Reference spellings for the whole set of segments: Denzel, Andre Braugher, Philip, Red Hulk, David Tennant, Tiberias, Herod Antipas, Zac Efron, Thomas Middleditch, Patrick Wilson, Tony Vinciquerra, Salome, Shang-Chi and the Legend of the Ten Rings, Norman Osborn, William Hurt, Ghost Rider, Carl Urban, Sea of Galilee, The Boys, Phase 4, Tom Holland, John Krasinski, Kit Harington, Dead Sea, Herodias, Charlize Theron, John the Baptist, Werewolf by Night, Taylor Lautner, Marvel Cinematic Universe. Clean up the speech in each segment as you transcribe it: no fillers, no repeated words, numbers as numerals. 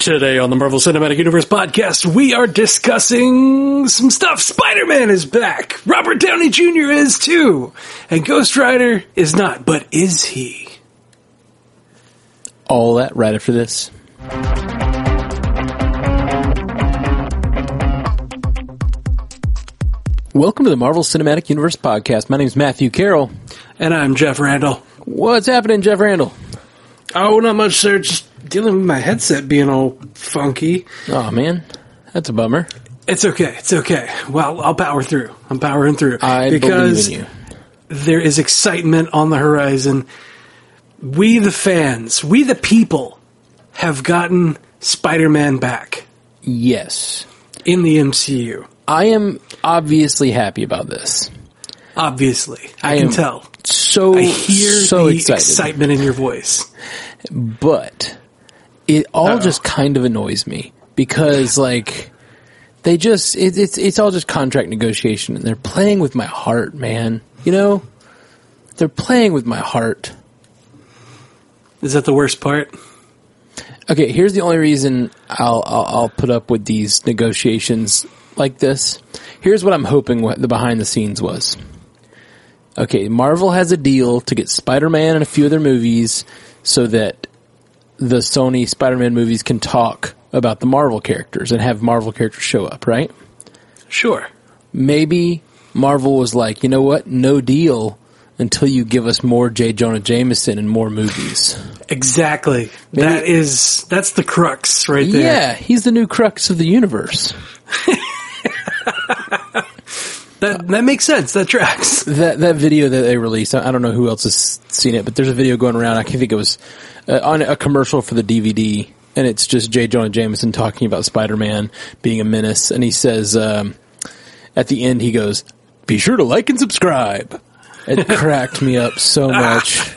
Today on the Marvel Cinematic Universe podcast, we are discussing some stuff. Spider-Man is back. Robert Downey Jr. is too. And Ghost Rider is not, but is he? All that right after this. Welcome to the Marvel Cinematic Universe podcast. My name's Matthew Carroll. And I'm Jeff Randall. What's happening, Jeff Randall? Oh, not much, sir. Just dealing with my headset being all funky. Oh, man. That's a bummer. It's okay. It's okay. Well, I'll power through. I'm powering through. I believe in you. There is excitement on the horizon. We, the fans, we, the people, have gotten Spider-Man back. Yes. In the MCU. I am obviously happy about this. Obviously. I can tell. I hear the excitement in your voice. But it all just kind of annoys me because, like, they just it's all just contract negotiation, and they're playing with my heart, man. You know, they're playing with my heart. Is that the worst part? Okay, here's the only reason I'll put up with these negotiations like this. Here's what I'm hoping the behind the scenes was. Okay, Marvel has a deal to get Spider-Man and a few other movies so that the Sony Spider-Man movies can talk about the Marvel characters and have Marvel characters show up, right? Sure. Maybe Marvel was like, you know what? No deal until you give us more J. Jonah Jameson and more movies. Exactly. Maybe, that's the crux right there. Yeah, he's the new crux of the universe. That makes sense. That tracks. That video that they released, I don't know who else has seen it, but there's a video going around. I can't think it was on a commercial for the DVD, and it's just J. Jonah Jameson talking about Spider-Man being a menace. And he says, at the end, he goes, "Be sure to like and subscribe." It cracked me up so much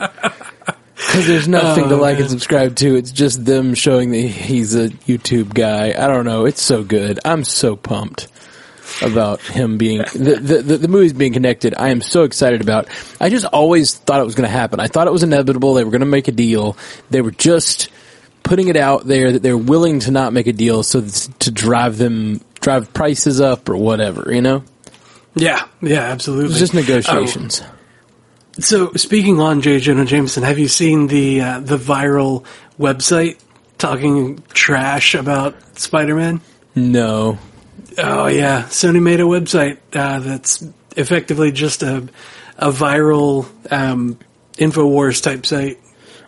because there's nothing to like and subscribe to. It's just them showing that he's a YouTube guy. I don't know. It's so good. I'm so pumped about him being the movies being connected. I am so excited about. I just always thought it was going to happen. I thought it was inevitable. They were going to make a deal. They were just putting it out there that they're willing to not make a deal, so to drive prices up or whatever, you know? Yeah, absolutely. It's just negotiations. So speaking on J. Jonah Jameson, have you seen the viral website talking trash about Spider-Man? No. Oh, yeah. Sony made a website that's effectively just a viral InfoWars type site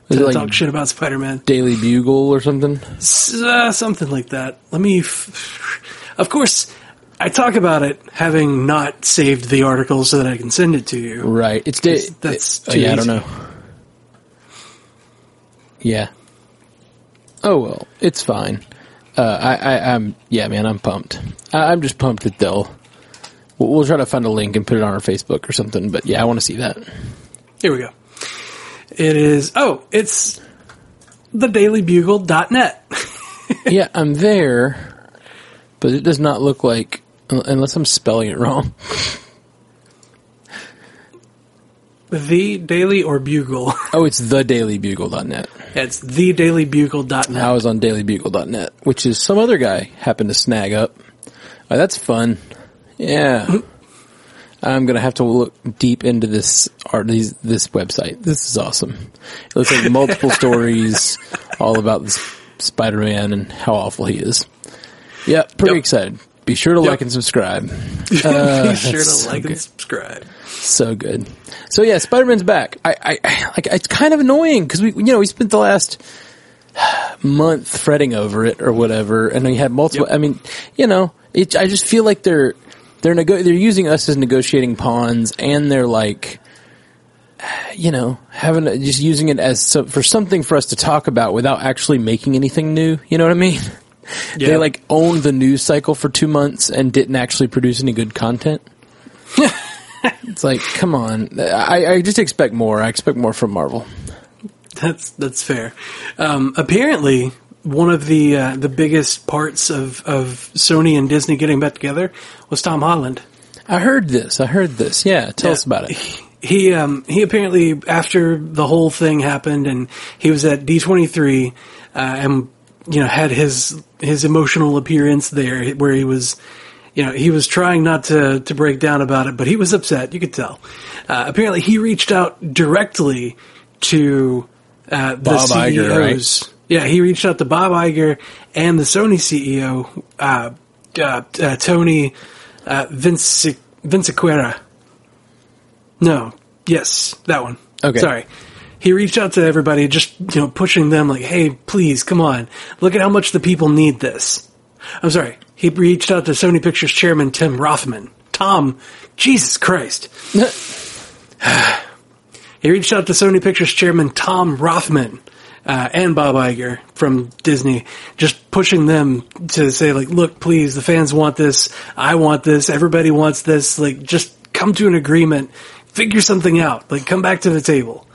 to talk shit about Spider-Man. Daily Bugle or something? Something like that. Let me... Of course, I talk about it having not saved the article so that I can send it to you. Right. That's too easy. I don't know. Yeah. Oh, well. It's fine. I'm pumped. I'm just pumped that we'll try to find a link and put it on our Facebook or something, but yeah, I want to see that. Here we go. It's thedailybugle.net. Yeah, I'm there, but it does not look like, unless I'm spelling it wrong. The Daily or Bugle? Oh, it's thedailybugle.net. It's thedailybugle.net. I was on dailybugle.net, which is some other guy happened to snag up. Oh, that's fun. Yeah. I'm going to have to look deep into this website. This is awesome. It looks like multiple stories all about this Spider-Man and how awful he is. Yeah, pretty excited. Be sure to like and subscribe. Be sure to like and subscribe. So good. So yeah, Spider-Man's back. I like. It's kind of annoying because we spent the last month fretting over it or whatever, and we had multiple. Yep. I mean, I just feel like they're using us as negotiating pawns, and they're like, just using it as for something for us to talk about without actually making anything new. You know what I mean? Yeah. They like owned the news cycle for 2 months and didn't actually produce any good content. It's like, come on. I just expect more. I expect more from Marvel. That's fair. Apparently, one of the biggest parts of Sony and Disney getting back together was Tom Holland. I heard this. Yeah, tell us about it. He apparently, after the whole thing happened, and he was at D23 and you know, had his emotional appearance there where he was, you know, he was trying not to break down about it, but he was upset. You could tell. Apparently he reached out directly to the CEOs. Iger, right? Yeah, he reached out to Bob Iger and the Sony CEO, Tony Vinciquerra. No, yes, that one. Okay. Sorry. He reached out to everybody, just, you know, pushing them like, hey, please, come on. Look at how much the people need this. I'm sorry. He reached out to Sony Pictures chairman Tim Rothman. Tom, Jesus Christ. He reached out to Sony Pictures chairman Tom Rothman and Bob Iger from Disney, just pushing them to say, like, look, please, the fans want this. I want this. Everybody wants this. Like, just come to an agreement. Figure something out. Like, come back to the table.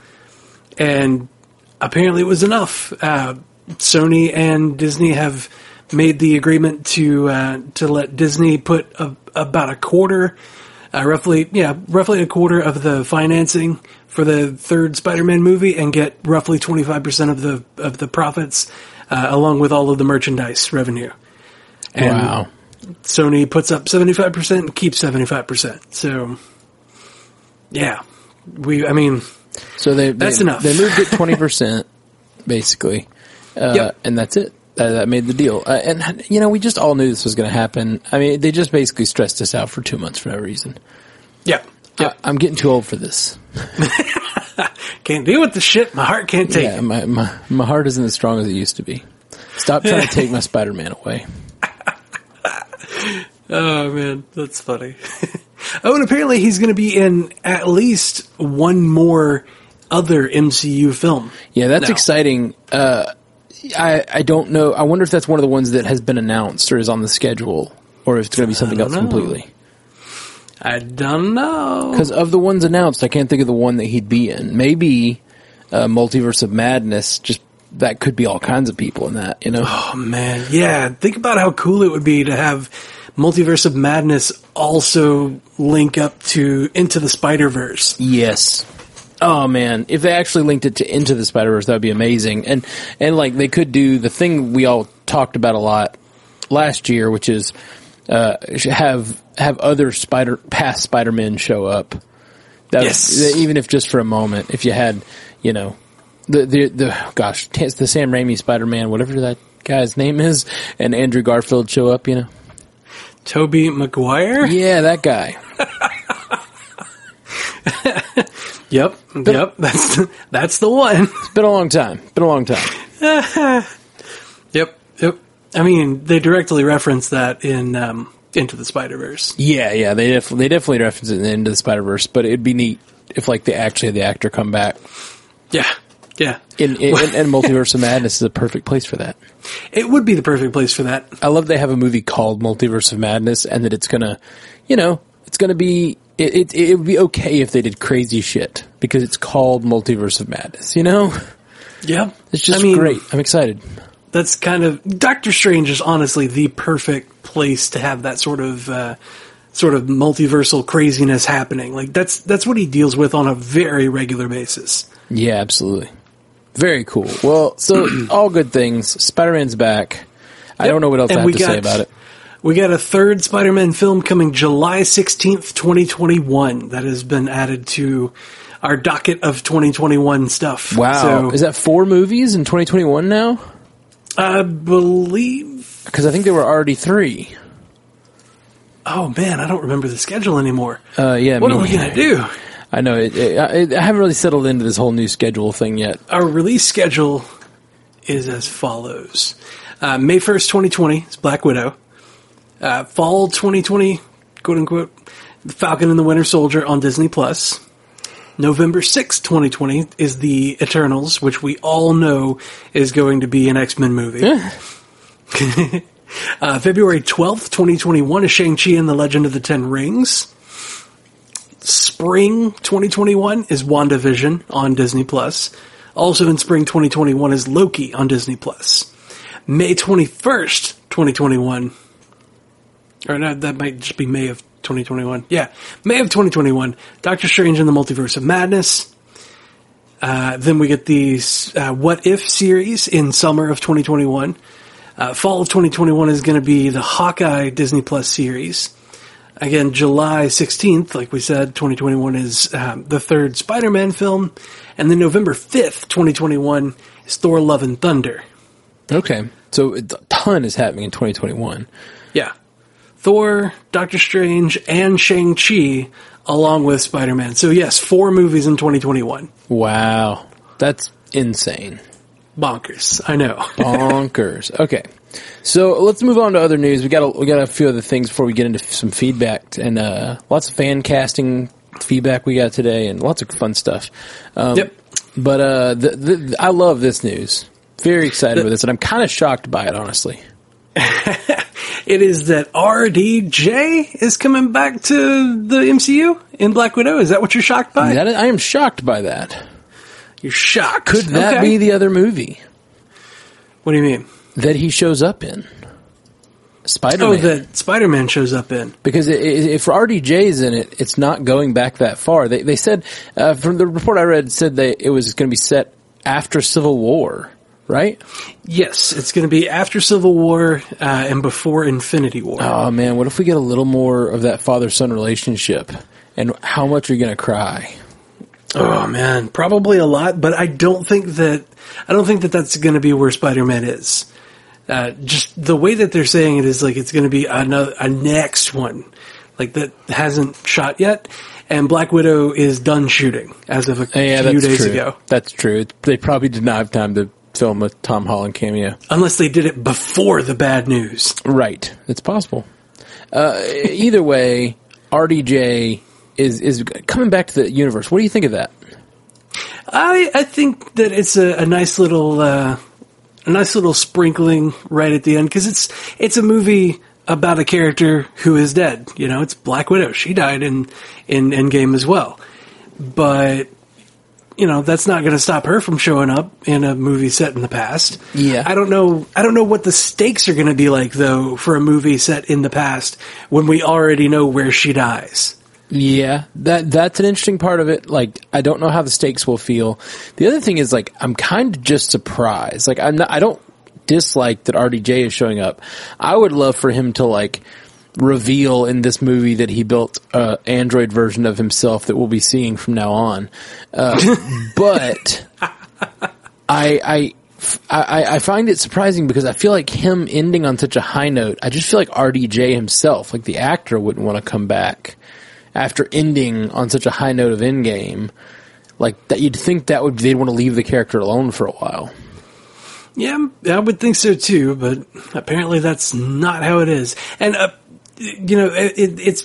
And apparently it was enough. Sony and Disney have made the agreement to let Disney put about a quarter, roughly a quarter of the financing for the third Spider-Man movie, and get roughly 25% of the profits, along with all of the merchandise revenue. And wow. Sony puts up 75% and keeps 75%. So, yeah, so that's enough. They moved it 20%, basically, yep. And that's it. That made the deal. And, you know, we just all knew this was going to happen. I mean, they just basically stressed us out for 2 months for no reason. Yeah. Yep. I'm getting too old for this. Can't deal with the shit. My heart can't take it. My heart isn't as strong as it used to be. Stop trying to take my Spider-Man away. Oh, man, that's funny. Oh, and apparently he's going to be in at least one more other MCU film. Yeah, that's exciting. I don't know. I wonder if that's one of the ones that has been announced or is on the schedule, or if it's going to be something else completely. I don't know. Because of the ones announced, I can't think of the one that he'd be in. Maybe Multiverse of Madness, just that could be all kinds of people in that, you know? Oh, man. Yeah. Think about how cool it would be to have Multiverse of Madness also link up to Into the Spider-Verse. Yes. Oh, man. If they actually linked it to Into the Spider-Verse, that would be amazing. And like, they could do the thing we all talked about a lot last year, which is have other past Spider-Men show up. Even if just for a moment, if you had, you know, the Sam Raimi Spider-Man, whatever that guy's name is, and Andrew Garfield show up, you know. Tobey Maguire? Yeah, that guy. Yep. That's the one. It's been a long time. Yep. I mean, they directly reference that in Into the Spider-Verse. Yeah. They definitely reference it in Into the Spider-Verse, but it'd be neat if like they actually had the actor come back. Yeah. And Multiverse of Madness is a perfect place for that. It would be the perfect place for that. I love they have a movie called Multiverse of Madness, and that it's gonna, you know, it's gonna be. It would be okay if they did crazy shit because it's called Multiverse of Madness, you know? Yeah. It's just great. I'm excited. That's kind of... Doctor Strange is honestly the perfect place to have that sort of multiversal craziness happening. Like, that's what he deals with on a very regular basis. Yeah, absolutely. Very cool. Well, so all good things. Spider-Man's back. Yep. I don't know what else I have to say about it. We got a third Spider-Man film coming July 16th, 2021. That has been added to our docket of 2021 stuff. Wow. So, is that 4 movies in 2021 now? I believe. Because I think there were already 3. Oh, man. I don't remember the schedule anymore. Yeah. What are we going to do? I know. I haven't really settled into this whole new schedule thing yet. Our release schedule is as follows. May 1st, 2020 is Black Widow. Fall 2020, quote unquote, Falcon and the Winter Soldier on Disney Plus. November 6th, 2020 is the Eternals, which we all know is going to be an X-Men movie. Yeah. February 12th, 2021 is Shang-Chi and the Legend of the Ten Rings. Spring 2021 is WandaVision on Disney Plus. Also in spring 2021 is Loki on Disney Plus. May 21st, 2021. Or no, that might just be May of 2021. Yeah, May of 2021. Doctor Strange in the Multiverse of Madness. Then we get the What If series in summer of 2021. Fall of 2021 is going to be the Hawkeye Disney Plus series. Again, July 16th, like we said, 2021 is the third Spider-Man film. And then November 5th, 2021 is Thor: Love and Thunder. Okay. So a ton is happening in 2021. Yeah. Thor, Doctor Strange, and Shang-Chi, along with Spider-Man. So yes, 4 movies in 2021. Wow. That's insane. Bonkers. I know. Bonkers. Okay. So let's move on to other news. We got a few other things before we get into some feedback, and lots of fan casting feedback we got today, and lots of fun stuff. Yep. But I love this news. Very excited with this, and I'm kind of shocked by it, honestly. It is that RDJ is coming back to the MCU in Black Widow. Is that what you're shocked by? I am shocked by that. You're shocked. Could that be the other movie? What do you mean? That he shows up in. Spider-Man. Oh, that Spider-Man shows up in. Because if RDJ's in it, it's not going back that far. They said, from the report I read, said it was going to be set after Civil War, right? Yes, it's going to be after Civil War and before Infinity War. Oh, man, what if we get a little more of that father-son relationship? And how much are you going to cry? Oh man, probably a lot, but I don't think that that's going to be where Spider-Man is. Just the way that they're saying it is like it's going to be a next one, like that hasn't shot yet. And Black Widow is done shooting as of a few days ago. That's true. They probably did not have time to film a Tom Holland cameo, unless they did it before the bad news. Right, it's possible. Either way, RDJ. Is coming back to the universe. What do you think of that? I think that it's a nice little sprinkling right at the end, because it's a movie about a character who is dead. You know, it's Black Widow. She died in Endgame as well. But you know, that's not going to stop her from showing up in a movie set in the past. Yeah. I don't know what the stakes are going to be like though for a movie set in the past when we already know where she dies. Yeah, that's an interesting part of it. Like, I don't know how the stakes will feel. The other thing is, like, I'm kind of just surprised. Like, I don't dislike that RDJ is showing up. I would love for him to, like, reveal in this movie that he built an Android version of himself that we'll be seeing from now on. But I find it surprising because I feel like him ending on such a high note, I just feel like RDJ himself, like the actor, wouldn't want to come back after ending on such a high note of Endgame. Like that, you'd think that they'd want to leave the character alone for a while. Yeah, I would think so too, but apparently that's not how it is. And you know, it's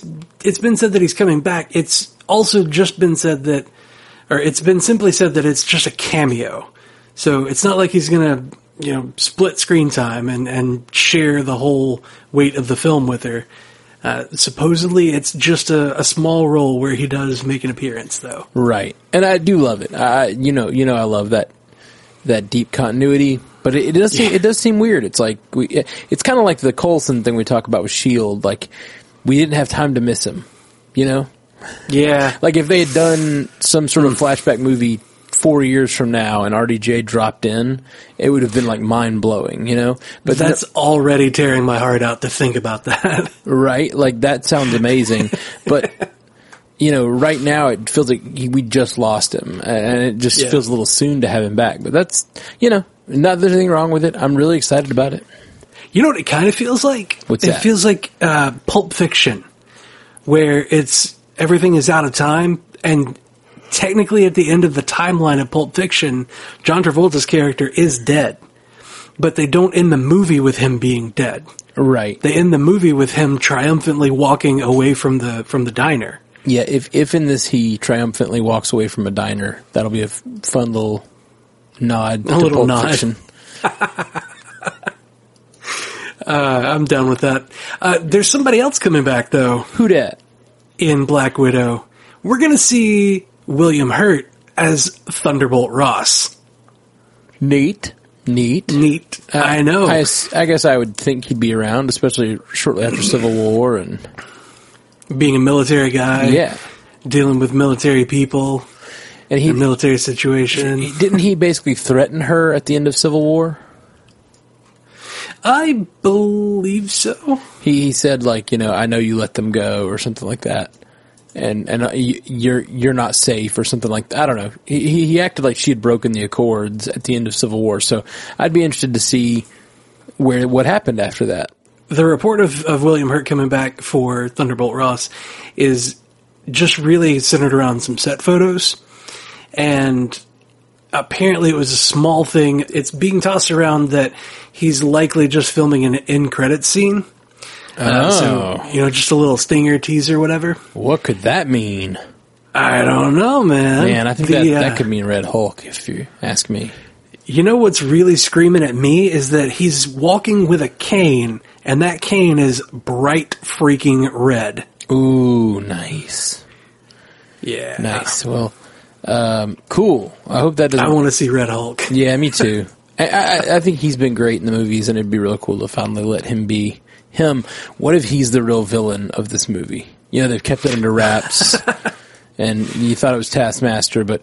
been said that he's coming back. It's also just been said that, or it's been simply said that it's just a cameo. So it's not like he's going to, you know, split screen time and share the whole weight of the film with her. Supposedly it's just a small role where he does make an appearance though. Right. And I do love it. You know, I love that deep continuity, but it does seem weird. It's like, it's kind of like the Coulson thing we talk about with S.H.I.E.L.D. Like, we didn't have time to miss him, you know? Yeah. Like, if they had done some sort of flashback movie 4 years from now and RDJ dropped in, it would have been like mind blowing, you know? But that's already tearing my heart out to think about that. Right? Like, that sounds amazing. But you know, right now it feels like we just lost him, and it just feels a little soon to have him back. But that's, you know, not there's anything wrong with it. I'm really excited about it. You know what it kind of feels like? What's that? It feels like Pulp Fiction, where it's everything is out of time, and technically, at the end of the timeline of Pulp Fiction, John Travolta's character is dead, but they don't end the movie with him being dead. Right. They end the movie with him triumphantly walking away from the diner. Yeah. If in this he triumphantly walks away from a diner, that'll be a fun little nod. Fiction. I'm done with that. There's somebody else coming back though. Who dat? In Black Widow, we're gonna see William Hurt as Thunderbolt Ross. Neat. I know. I guess I would think he'd be around, especially shortly after Civil War, and being a military guy, yeah, dealing with military people and a military situation. Didn't he basically threaten her at the end of Civil War? I believe so. He said, like, you know, I know you let them go or something like that. And you're not safe or something like that. I don't know. He acted like she had broken the Accords at the end of Civil War. So I'd be interested to see what happened after that. The report of William Hurt coming back for Thunderbolt Ross is just really centered around some set photos. And apparently it was a small thing. It's being tossed around that he's likely just filming an end-credits scene. So, you know, just a little stinger, teaser, whatever. What could that mean? I don't know, man. Man, I think that could mean Red Hulk, if you ask me. You know what's really screaming at me is that he's walking with a cane, and that cane is bright freaking red. Ooh, nice. Yeah. Nice. Well, cool. I hope that doesn't... I want to see Red Hulk. Yeah, me too. I think he's been great in the movies, and it'd be really cool to finally let him be him. What if he's the real villain of this movie? You know, they've kept it under wraps, and you thought it was Taskmaster, but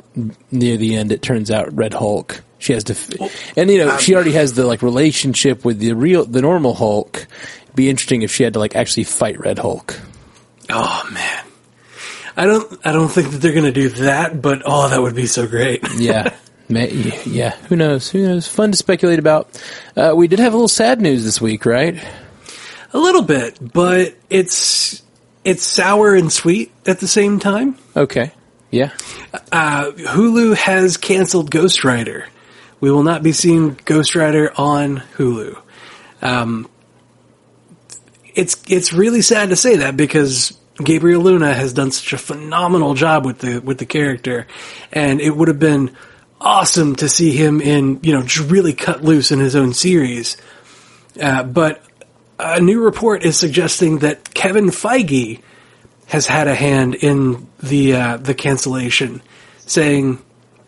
near the end, it turns out Red Hulk. She has to, and you know, she already has the like relationship with the normal Hulk. It'd be interesting if she had to like actually fight Red Hulk. Oh man, I don't think that they're gonna do that, but oh, that would be so great. Yeah. Yeah, who knows? Who knows? Fun to speculate about. We did have a little sad news this week, right? A little bit, but it's sour and sweet at the same time. Okay, yeah. Hulu has canceled Ghost Rider. We will not be seeing Ghost Rider on Hulu. It's really sad to say that because Gabriel Luna has done such a phenomenal job with the character, and it would have been awesome to see him in, you know, just really cut loose in his own series. But a new report is suggesting that Kevin Feige has had a hand in the cancellation, saying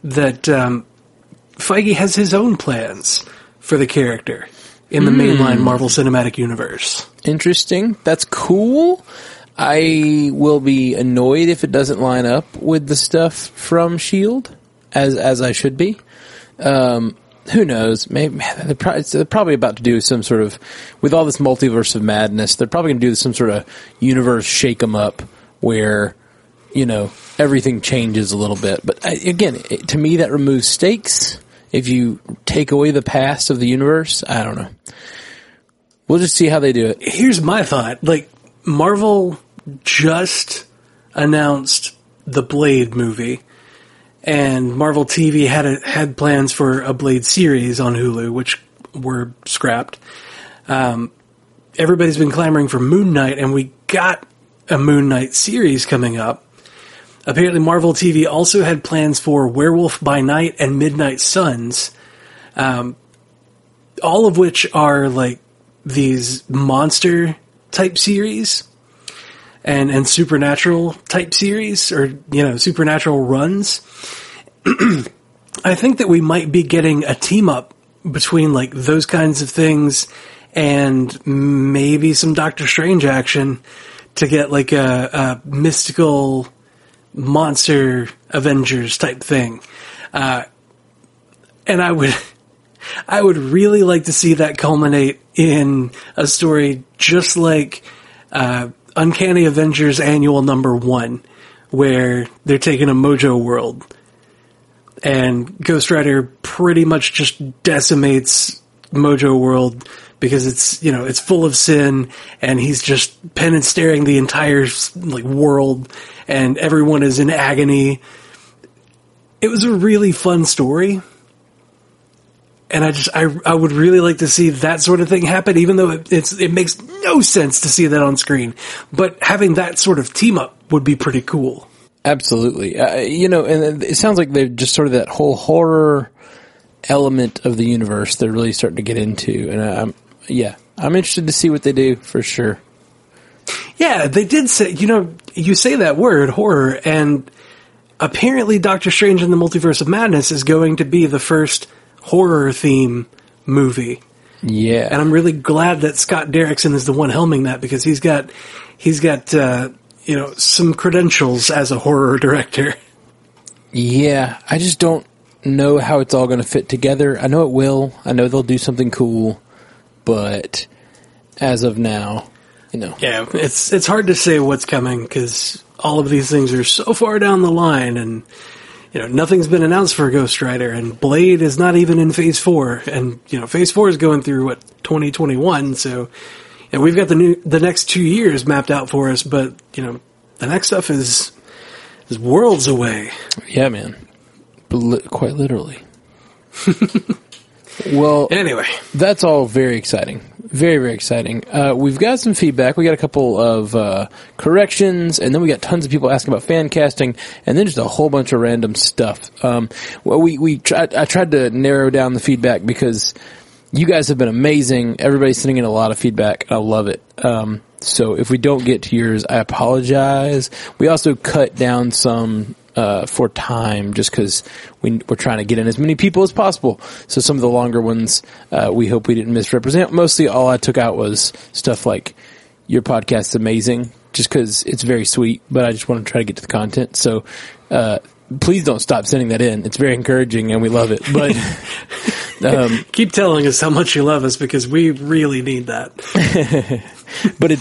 that Feige has his own plans for the character in the mainline Marvel Cinematic Universe. Interesting. That's cool. I will be annoyed if it doesn't line up with the stuff from S.H.I.E.L.D., as I should be. Who knows? Maybe they're probably about to do some sort of, with all this multiverse of madness, they're probably going to do some sort of universe shake 'em up where, you know, everything changes a little bit. But again, to me, that removes stakes. If you take away the past of the universe, I don't know. We'll just see how they do it. Here's my thought. Like, Marvel just announced the Blade movie. And Marvel TV had plans for a Blade series on Hulu, which were scrapped. Everybody's been clamoring for Moon Knight, and we got a Moon Knight series coming up. Apparently, Marvel TV also had plans for Werewolf by Night and Midnight Suns, all of which are like these monster-type series and supernatural type series, or, you know, supernatural runs. I think that we might be getting a team up between like those kinds of things and maybe some Doctor Strange action to get like a mystical monster Avengers type thing. And I would really like to see that culminate in a story just like, Uncanny Avengers Annual #1, where they're taking a Mojo World, and Ghost Rider pretty much just decimates Mojo World because it's, you know, it's full of sin, and he's just pen and staring the entire like world, and everyone is in agony. It was a really fun story, and I would really like to see that sort of thing happen, even though it makes no sense to see that on screen. But having that sort of team up would be pretty cool. Absolutely. You know, and it sounds like they've just sort of that whole horror element of the universe they're really starting to get into. And I'm interested to see what they do for sure. Yeah, they did say, you know, you say that word horror, and apparently Doctor Strange in the Multiverse of Madness is going to be the first horror theme movie. Yeah. And I'm really glad that Scott Derrickson is the one helming that, because he's got you know, some credentials as a horror director. Yeah. I just don't know how it's all going to fit together. I know it will. I know they'll do something cool, but as of now, you know. Yeah, it's hard to say what's coming because all of these things are so far down the line, and you know nothing's been announced for Ghost Rider, and Blade is not even in Phase 4, and you know Phase 4 is going through what 2021, so and we've got the next 2 years mapped out for us, but you know the next stuff is worlds away. Yeah, man, quite literally. Well, anyway, that's all very exciting. Very, very exciting. We've got some feedback. We got a couple of corrections, and then we got tons of people asking about fan casting, and then just a whole bunch of random stuff. Well, I tried to narrow down the feedback because you guys have been amazing. Everybody's sending in a lot of feedback. I love it. So if we don't get to yours, I apologize. We also cut down some for time just because we're trying to get in as many people as possible. So some of the longer ones, we hope we didn't misrepresent. Mostly all I took out was stuff like your podcast's amazing just because it's very sweet, but I just want to try to get to the content. So please don't stop sending that in. It's very encouraging and we love it. But keep telling us how much you love us because we really need that. But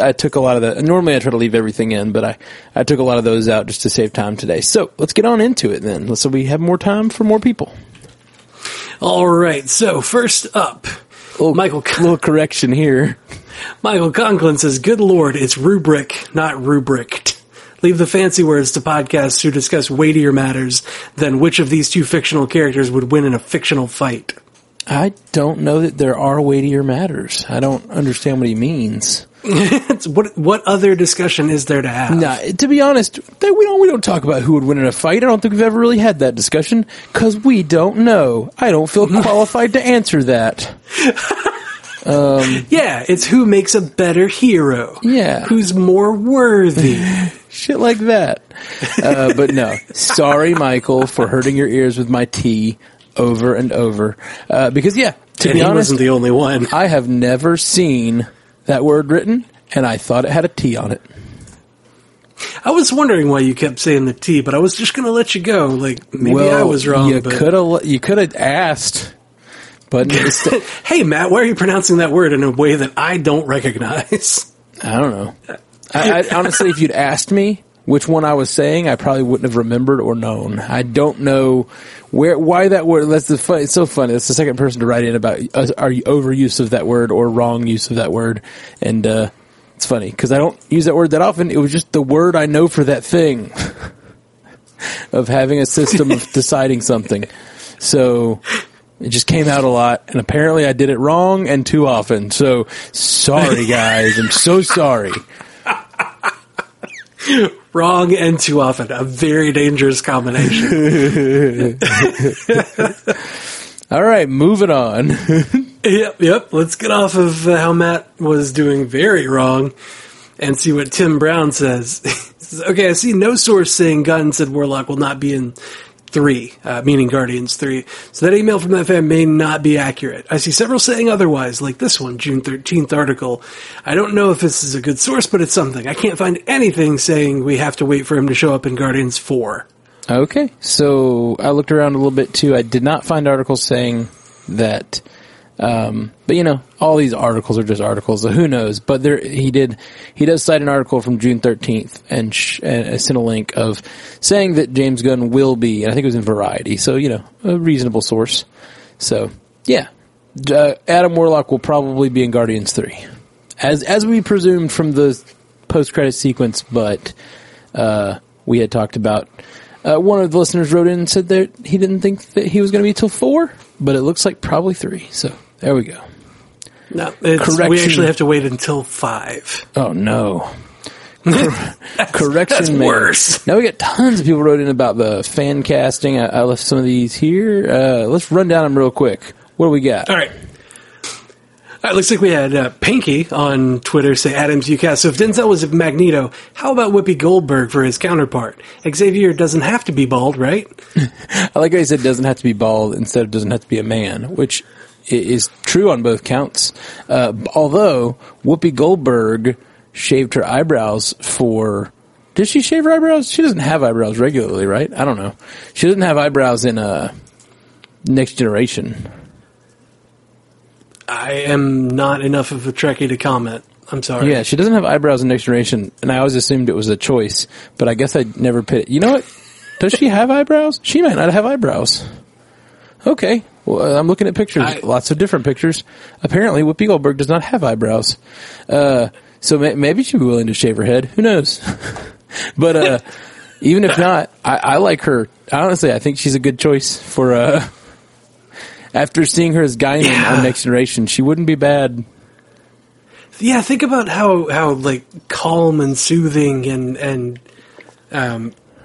I took a lot of that. Normally I try to leave everything in, but I took a lot of those out just to save time today. So let's get on into it then. So we have more time for more people. All right. So first up, little correction here. Michael Conklin says, "Good Lord, it's rubric, not rubriced. Leave the fancy words to podcasts who discuss weightier matters than which of these two fictional characters would win in a fictional fight." I don't know that there are weightier matters. I don't understand what he means. What other discussion is there to have? Nah, to be honest, we don't talk about who would win in a fight. I don't think we've ever really had that discussion because we don't know. I don't feel qualified to answer that. Yeah, it's who makes a better hero. Yeah. Who's more worthy. Shit like that. But no, sorry, Michael, for hurting your ears with my tea. Over and over. Because, yeah, to be honest, he wasn't the only one. I have never seen that word written, and I thought it had a T on it. I was wondering why you kept saying the T, but I was just going to let you go. Like, maybe I was wrong. You could have asked. But hey, Matt, why are you pronouncing that word in a way that I don't recognize? I don't know. I honestly, if you'd asked me which one I was saying, I probably wouldn't have remembered or known. I don't know why that word. It's so funny. That's the second person to write in about our overuse of that word or wrong use of that word. And it's funny because I don't use that word that often. It was just the word I know for that thing of having a system of deciding something. So it just came out a lot. And apparently I did it wrong and too often. So sorry, guys. I'm so sorry. Wrong and too often. A very dangerous combination. All right, moving on. Yep. Let's get off of how Matt was doing very wrong and see what Tim Brown says. Says, "Okay, I see no source saying Gunn said Warlock will not be in 3, meaning Guardians 3. So that email from that fan may not be accurate. I see several saying otherwise, like this one, June 13th article. I don't know if this is a good source, but it's something. I can't find anything saying we have to wait for him to show up in Guardians 4. Okay, so I looked around a little bit, too. I did not find articles saying that. But, you know, all these articles are just articles, so who knows. But there, he does cite an article from June 13th and sent a link of saying that James Gunn will be, and I think it was in Variety, so, you know, a reasonable source. So, yeah, Adam Warlock will probably be in Guardians 3, as we presumed from the post-credit sequence, but we had talked about. One of the listeners wrote in and said that he didn't think that he was going to be till 4, but it looks like probably 3. So there we go. No, correction. We actually have to wait until 5. Oh no! Correction. That's worse. Now we got tons of people wrote in about the fan casting. I left some of these here. Let's run down them real quick. What do we got? All right. All right, looks like we had Pinky on Twitter say, "Adams, you cast. So if Denzel was Magneto, how about Whoopi Goldberg for his counterpart? Xavier doesn't have to be bald, right?" I like how he said doesn't have to be bald instead of doesn't have to be a man, which is true on both counts. Although Whoopi Goldberg shaved her eyebrows for... Did she shave her eyebrows? She doesn't have eyebrows regularly, right? I don't know. She doesn't have eyebrows in Next Generation. I am not enough of a Trekkie to comment. I'm sorry. Yeah, she doesn't have eyebrows in Next Generation, and I always assumed it was a choice, but I guess I never pit. You know what? Does she have eyebrows? She might not have eyebrows. Okay. Well, I'm looking at pictures. Lots of different pictures. Apparently, Whoopi Goldberg does not have eyebrows. So maybe she'd be willing to shave her head. Who knows? But even if not, I like her. Honestly, I think she's a good choice for... after seeing her as Guinan on Next Generation, she wouldn't be bad. Yeah, think about how like calm and soothing and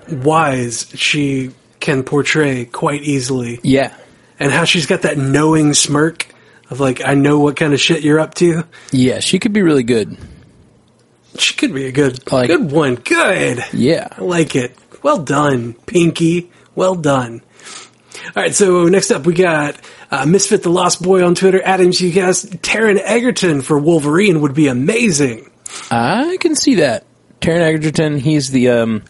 wise she can portray quite easily. Yeah, and how she's got that knowing smirk of like, I know what kind of shit you're up to. Yeah, she could be really good. She could be a good one. Good. Yeah, I like it. Well done, Pinky. Well done. All right, so next up we got Misfit the Lost Boy on Twitter. Adams, you guys, Taron Egerton for Wolverine would be amazing. I can see that. Taron Egerton, he's the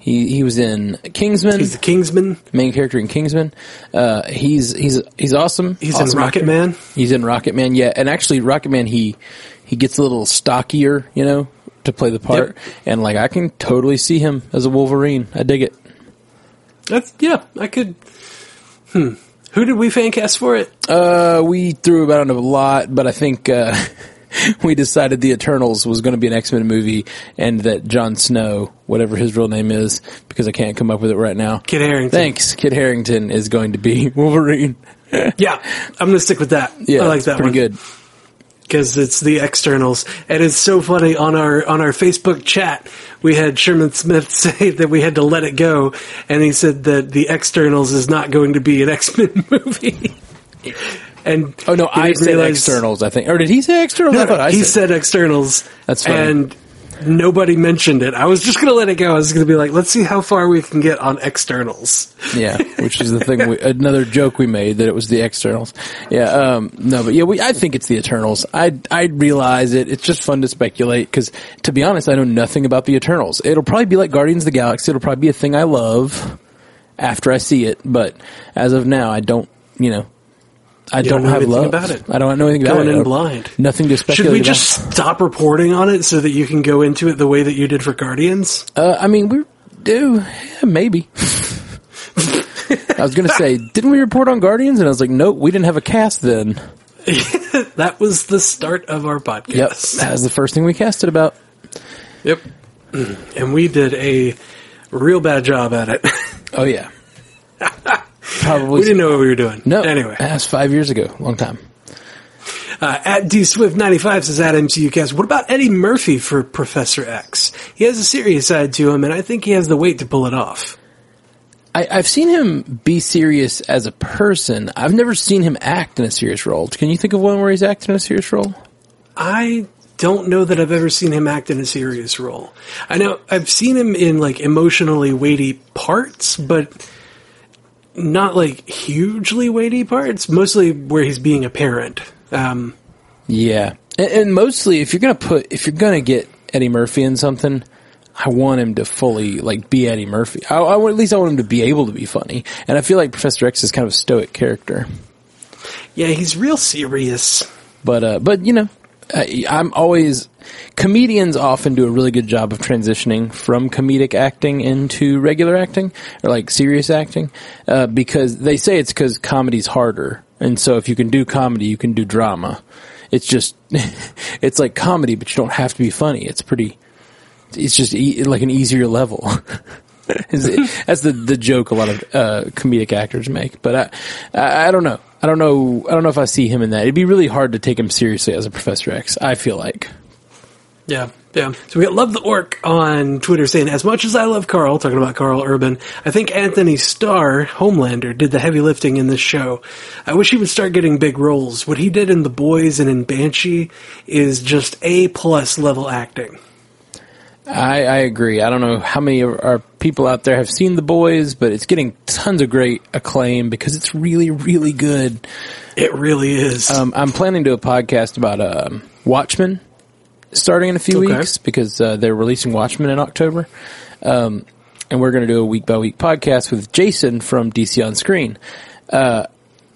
he was in Kingsman. He's the Kingsman, main character in Kingsman. He's awesome. He's awesome in Rocket Man. He's in Rocket Man, yeah. And actually, Rocket Man, he gets a little stockier, you know, to play the part. Yep. And like, I can totally see him as a Wolverine. I dig it. I could. Who did we fan cast for it? We threw about a lot, but I think we decided the Eternals was going to be an X-Men movie, and that Jon Snow, whatever his real name is, because I can't come up with it right now. Kit Harington. Thanks. Kit Harington is going to be Wolverine. Yeah, I'm going to stick with that. Yeah, I like that pretty one. Pretty good. Because it's the Externals, and it's so funny on our Facebook chat. We had Sherman Smith say that we had to let it go, and he said that the Externals is not going to be an X-Men movie. And oh no, I said Externals. I think, or did he say Externals? No, he said Externals. That's funny. And nobody mentioned it. I was just going to let it go. I was going to be like, let's see how far we can get on Externals. Yeah, which is the thing. Another joke we made that it was the Externals. Yeah, no, but yeah, I think it's the Eternals. I realize it. It's just fun to speculate because, to be honest, I know nothing about the Eternals. It'll probably be like Guardians of the Galaxy. It'll probably be a thing I love after I see it. But as of now, I don't. You know, I don't know anything about it. I don't know anything about it. Going in blind. Nothing to speculate about. Should we just stop reporting on it so that you can go into it the way that you did for Guardians? I mean, we do. Yeah, maybe. I was going to say, didn't we report on Guardians? And I was like, nope, we didn't have a cast then. That was the start of our podcast. Yep, that was the first thing we casted about. Yep. And we did a real bad job at it. Oh, yeah. Probably. We didn't know what we were doing. No. Anyway. That's 5 years ago. Long time. At DSwift95 says, at MCUcast, what about Eddie Murphy for Professor X? He has a serious side to him, and I think he has the weight to pull it off. I've seen him be serious as a person. I've never seen him act in a serious role. Can you think of one where he's acted in a serious role? I don't know that I've ever seen him act in a serious role. I know I've seen him in, like, emotionally weighty parts, but... not like hugely weighty parts, mostly where he's being a parent. Yeah. And mostly if you're going to get Eddie Murphy in something, I want him to fully like be Eddie Murphy. I at least I want him to be able to be funny. And I feel like Professor X is kind of a stoic character. Yeah. He's real serious, but you know, comedians often do a really good job of transitioning from comedic acting into regular acting, or like serious acting, because they say it's because comedy's harder. And so if you can do comedy, you can do drama. It's just, it's like comedy, but you don't have to be funny. It's just like an easier level. That's the joke a lot of comedic actors make. But I don't know. I don't know if I see him in that. It'd be really hard to take him seriously as a Professor X, I feel like. Yeah. So we got Love the Orc on Twitter saying, as much as I love Carl, talking about Carl Urban, I think Anthony Starr, Homelander, did the heavy lifting in this show. I wish he would start getting big roles. What he did in The Boys and in Banshee is just A+ level acting. I agree. I don't know how many of our people out there have seen The Boys, but it's getting tons of great acclaim because it's really, really good. It really is. I'm planning to do a podcast about Watchmen starting in a few weeks because they're releasing Watchmen in October. And we're going to do a week-by-week podcast with Jason from DC On Screen.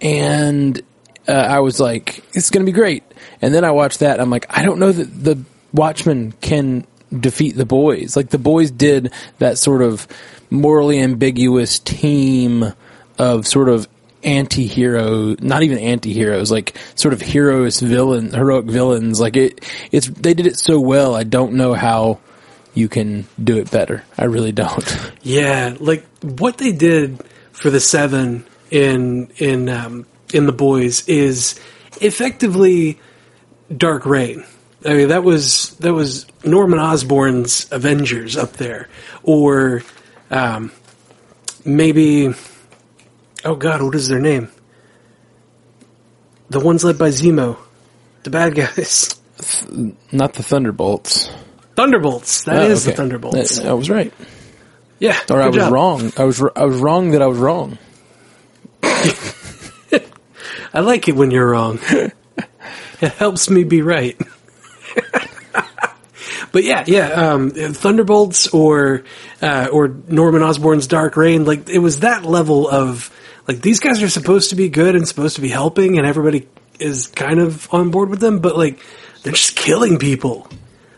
And I was like, it's going to be great. And then I watched that, and I'm like, I don't know that the Watchmen can defeat The Boys. Like, The Boys did that sort of morally ambiguous team of sort of anti-hero, not even anti-heroes, like sort of heroic villains. Like, they did it so well, I don't know how you can do it better. I really don't. Yeah, like, what they did for the Seven in The Boys is effectively Dark Reign. I mean, that was Norman Osborn's Avengers up there, or maybe, oh God, what is their name? The ones led by Zemo, the bad guys. Not the Thunderbolts. Thunderbolts. That is okay. The Thunderbolts. I was right. Yeah, or I was job. Wrong. I was wrong that I was wrong. I like it when you're wrong. It helps me be right. But Thunderbolts or Norman Osborn's Dark Reign, like, it was that level of, like, these guys are supposed to be good and supposed to be helping, and everybody is kind of on board with them, but, like, they're just killing people.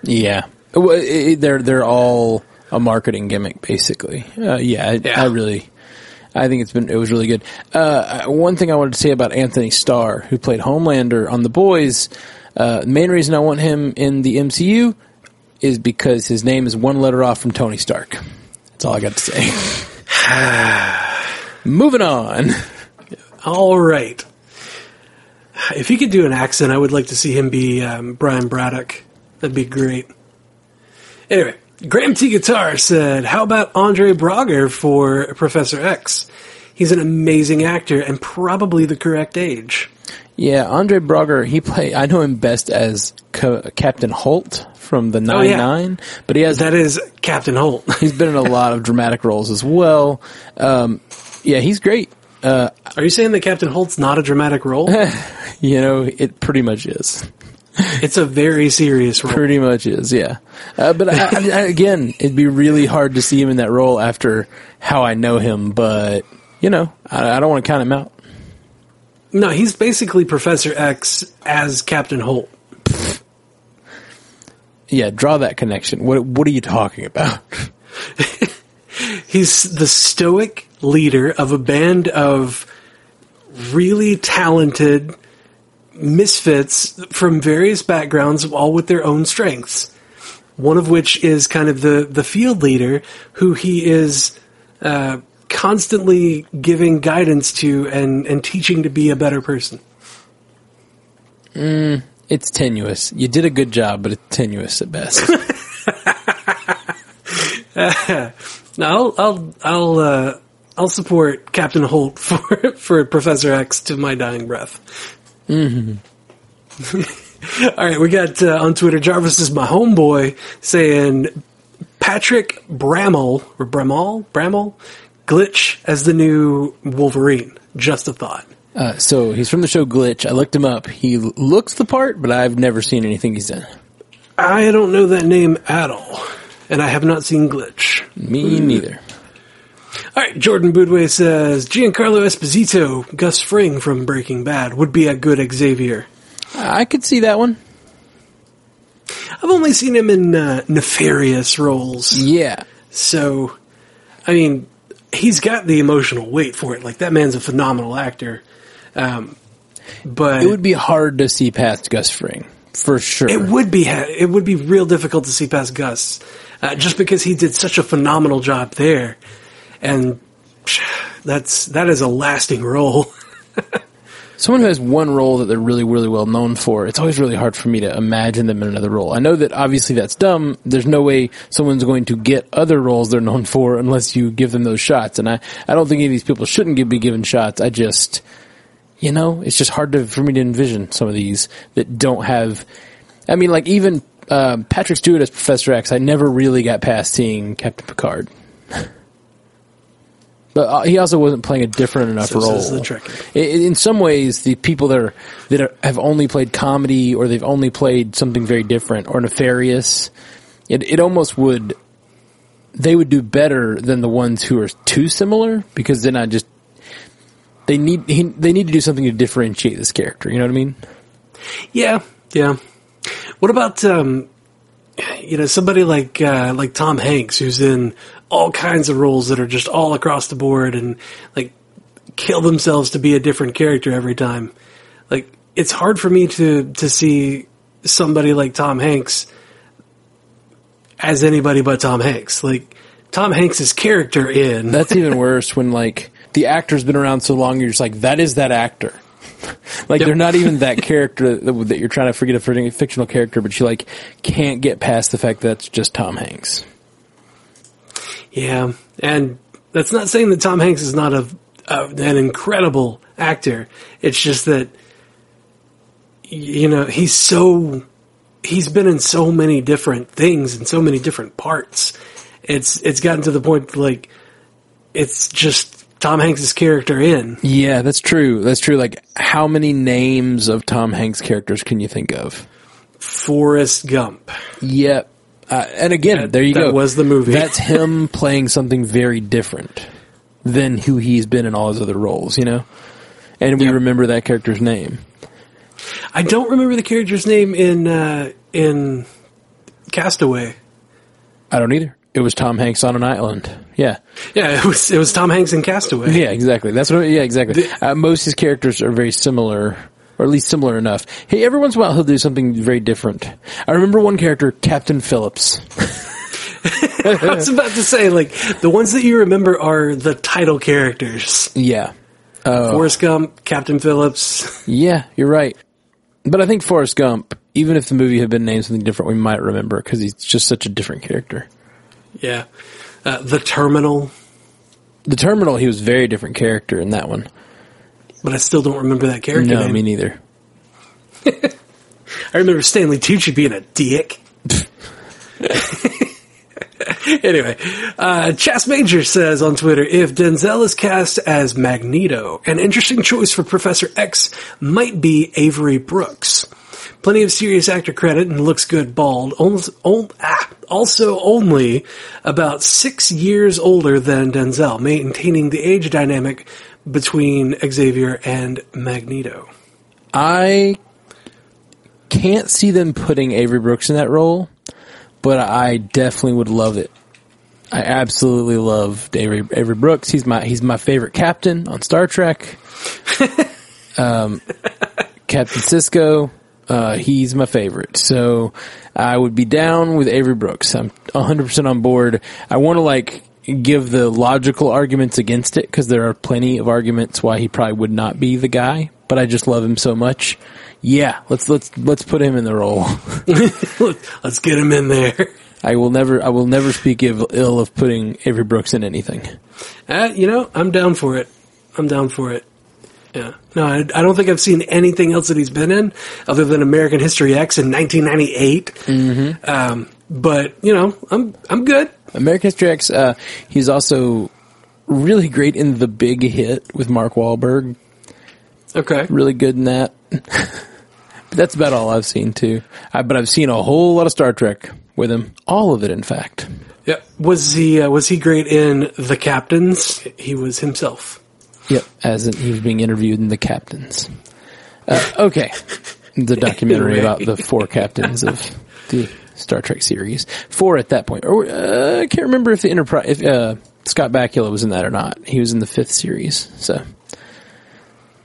Yeah. Well, they're all a marketing gimmick, basically. I think it was really good. One thing I wanted to say about Anthony Starr, who played Homelander on The Boys, the main reason I want him in the MCU is because his name is one letter off from Tony Stark. That's all I got to say. Moving on. All right. If he could do an accent, I would like to see him be Brian Braddock. That'd be great. Anyway. Graham T. Guitar said, how about Andre Braugher for Professor X? He's an amazing actor and probably the correct age. Yeah, Andre Braugher, I know him best as Captain Holt from the 99, but that is Captain Holt. He's been in a lot of dramatic roles as well. He's great. Are you saying that Captain Holt's not a dramatic role? You know, it pretty much is. It's a very serious role. Pretty much is, yeah. But again, it'd be really hard to see him in that role after how I know him. But, you know, I don't want to count him out. No, he's basically Professor X as Captain Holt. Yeah, draw that connection. What are you talking about? He's the stoic leader of a band of really talented misfits from various backgrounds, all with their own strengths. One of which is kind of the field leader, who he is constantly giving guidance to and teaching to be a better person. It's tenuous. You did a good job, but it's tenuous at best. I'll support Captain Holt for Professor X to my dying breath. Mm-hmm. All right, we got on Twitter, Jarvis is my homeboy, saying Patrick Bramall Glitch as the new Wolverine. Just a thought. So he's from the show Glitch. I looked him up. He looks the part, but I've never seen anything he's done. I don't know that name at all, and I have not seen Glitch. Me neither. All right, Jordan Boudway says, Giancarlo Esposito, Gus Fring from Breaking Bad, would be a good Xavier. I could see that one. I've only seen him in nefarious roles. Yeah. So, I mean, he's got the emotional weight for it. Like, that man's a phenomenal actor. But it would be hard to see past Gus Fring, for sure. It would be real difficult to see past Gus, just because he did such a phenomenal job there. And that is a lasting role. Someone who has one role that they're really, really well known for, it's always really hard for me to imagine them in another role. I know that obviously that's dumb. There's no way someone's going to get other roles they're known for unless you give them those shots. And I don't think any of these people shouldn't be given shots. I just, you know, it's just hard for me to envision some of these that don't have, I mean, like even Patrick Stewart as Professor X, I never really got past seeing Captain Picard. But he also wasn't playing a different enough role. This is the trick. In some ways, the people that have only played comedy, or they've only played something very different or nefarious, it almost would, they would do better than the ones who are too similar, because then They need to do something to differentiate this character. You know what I mean? Yeah, yeah. What about somebody like Tom Hanks, who's in all kinds of roles that are just all across the board and like kill themselves to be a different character every time. Like, it's hard for me to see somebody like Tom Hanks as anybody but Tom Hanks. Like, Tom Hanks' character in... That's even worse when, like, the actor's been around so long, you're just like, that is that actor. Like, yep. They're not even that character that you're trying to forget a fictional character, but you, like, can't get past the fact that that's just Tom Hanks. Yeah, and that's not saying that Tom Hanks is not an incredible actor. It's just that, you know, he's been in so many different things and so many different parts. It's gotten to the point, like, it's just Tom Hanks' character in. Yeah, that's true. That's true. Like, how many names of Tom Hanks characters can you think of? Forrest Gump. Yep. And again, there you go. That was the movie. That's him playing something very different than who he's been in all his other roles, you know? And we remember that character's name. I don't remember the character's name in Castaway. I don't either. It was Tom Hanks on an island. Yeah. Yeah, it was Tom Hanks in Castaway. Yeah, exactly. Exactly. Most of his characters are very similar, or at least similar enough. Hey, every once in a while he'll do something very different. I remember one character, Captain Phillips. I was about to say, like, the ones that you remember are the title characters. Yeah. Forrest Gump, Captain Phillips. Yeah, you're right. But I think Forrest Gump, even if the movie had been named something different, we might remember because he's just such a different character. Yeah. The Terminal. The Terminal, he was a very different character in that one. But I still don't remember that character name. No, me neither. I remember Stanley Tucci being a dick. Anyway, Chas Major says on Twitter, if Denzel is cast as Magneto, an interesting choice for Professor X might be Avery Brooks. Plenty of serious actor credit and looks good bald. Also only about 6 years older than Denzel, maintaining the age dynamic between Xavier and Magneto. I can't see them putting Avery Brooks in that role, but I definitely would love it. I absolutely love Avery Brooks. He's my favorite captain on Star Trek. Captain Sisko. He's my favorite. So I would be down with Avery Brooks. I'm 100% on board. I want to give the logical arguments against it because there are plenty of arguments why he probably would not be the guy, but I just love him so much. Yeah, let's put him in the role. Let's get him in there. I will never speak ill of putting Avery Brooks in anything. I'm down for it. Yeah. No, I don't think I've seen anything else that he's been in other than American History X in 1998. Mm-hmm. But, I'm good. American History X, he's also really great in The Big Hit with Mark Wahlberg. Okay. Really good in that. But that's about all I've seen, too. But I've seen a whole lot of Star Trek with him. All of it, in fact. Yeah. Was he great in The Captains? He was himself. Yep, as he was being interviewed in The Captains. Okay. The documentary about the four captains of the Star Trek series. Four at that point. I can't remember if the Enterprise, if Scott Bakula was in that or not. He was in the fifth series, so.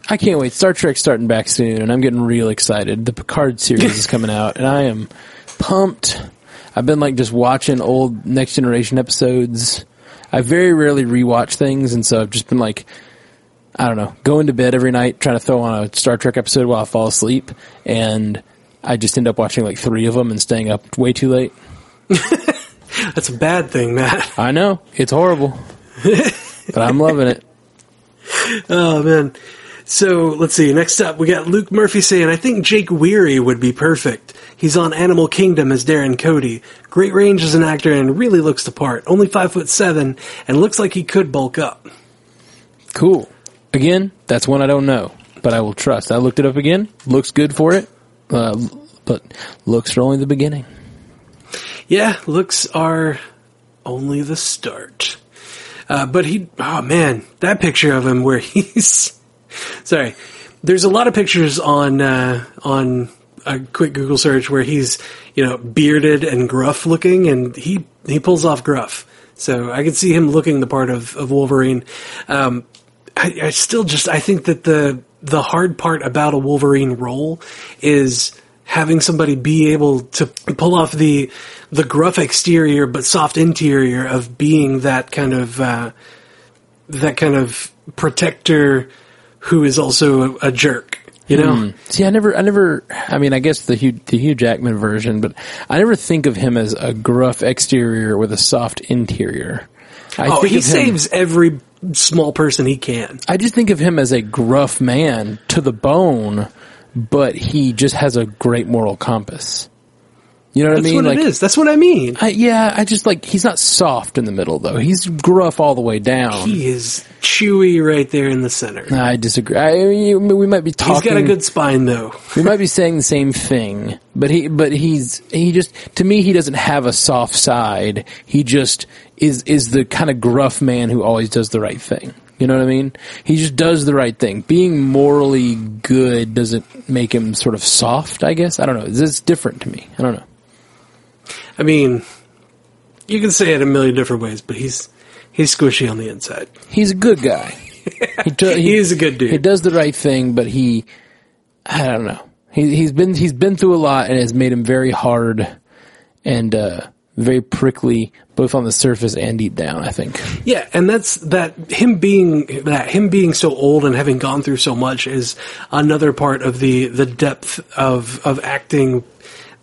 I can't wait. Star Trek's starting back soon, and I'm getting real excited. The Picard series is coming out, and I am pumped. I've been, just watching old Next Generation episodes. I very rarely rewatch things, and so I've just been, I don't know, going to bed every night trying to throw on a Star Trek episode while I fall asleep, and I just end up watching three of them and staying up way too late. That's a bad thing, Matt. I know. It's horrible. But I'm loving it. Oh, man. So, let's see. Next up, we got Luke Murphy saying, I think Jake Weary would be perfect. He's on Animal Kingdom as Darren Cody. Great range as an actor and really looks the part. Only 5'7" and looks like he could bulk up. Cool. Again, that's one I don't know, but I will trust. I looked it up again. Looks good for it, but looks are only the beginning. Yeah, looks are only the start. But that picture of him where he's Sorry. There's a lot of pictures on a quick Google search where he's, you know, bearded and gruff looking, and he pulls off gruff. So I could see him looking the part of Wolverine. I still just, I think that the hard part about a Wolverine role is having somebody be able to pull off the gruff exterior but soft interior of being that kind of protector who is also a jerk, you know? See, I never, I mean, I guess the Hugh Jackman version, but I never think of him as a gruff exterior with a soft interior. He saves every small person he can. I just think of him as a gruff man to the bone, but he just has a great moral compass. You know what I mean? That's what it is. That's what I mean. I just like, he's not soft in the middle, though. He's gruff all the way down. He is chewy right there in the center. I disagree. We might be talking. He's got a good spine, though. We might be saying the same thing, but he just, to me, he doesn't have a soft side. He just is the kind of gruff man who always does the right thing. You know what I mean? He just does the right thing. Being morally good doesn't make him sort of soft, I guess. I don't know. It's different to me. I don't know. I mean, you can say it a million different ways, but he's squishy on the inside. He's a good guy. He is a good dude. He does the right thing, but I don't know. He's been through a lot, and has made him very hard and very prickly, both on the surface and deep down, I think. Yeah, and him being so old and having gone through so much is another part of the depth of acting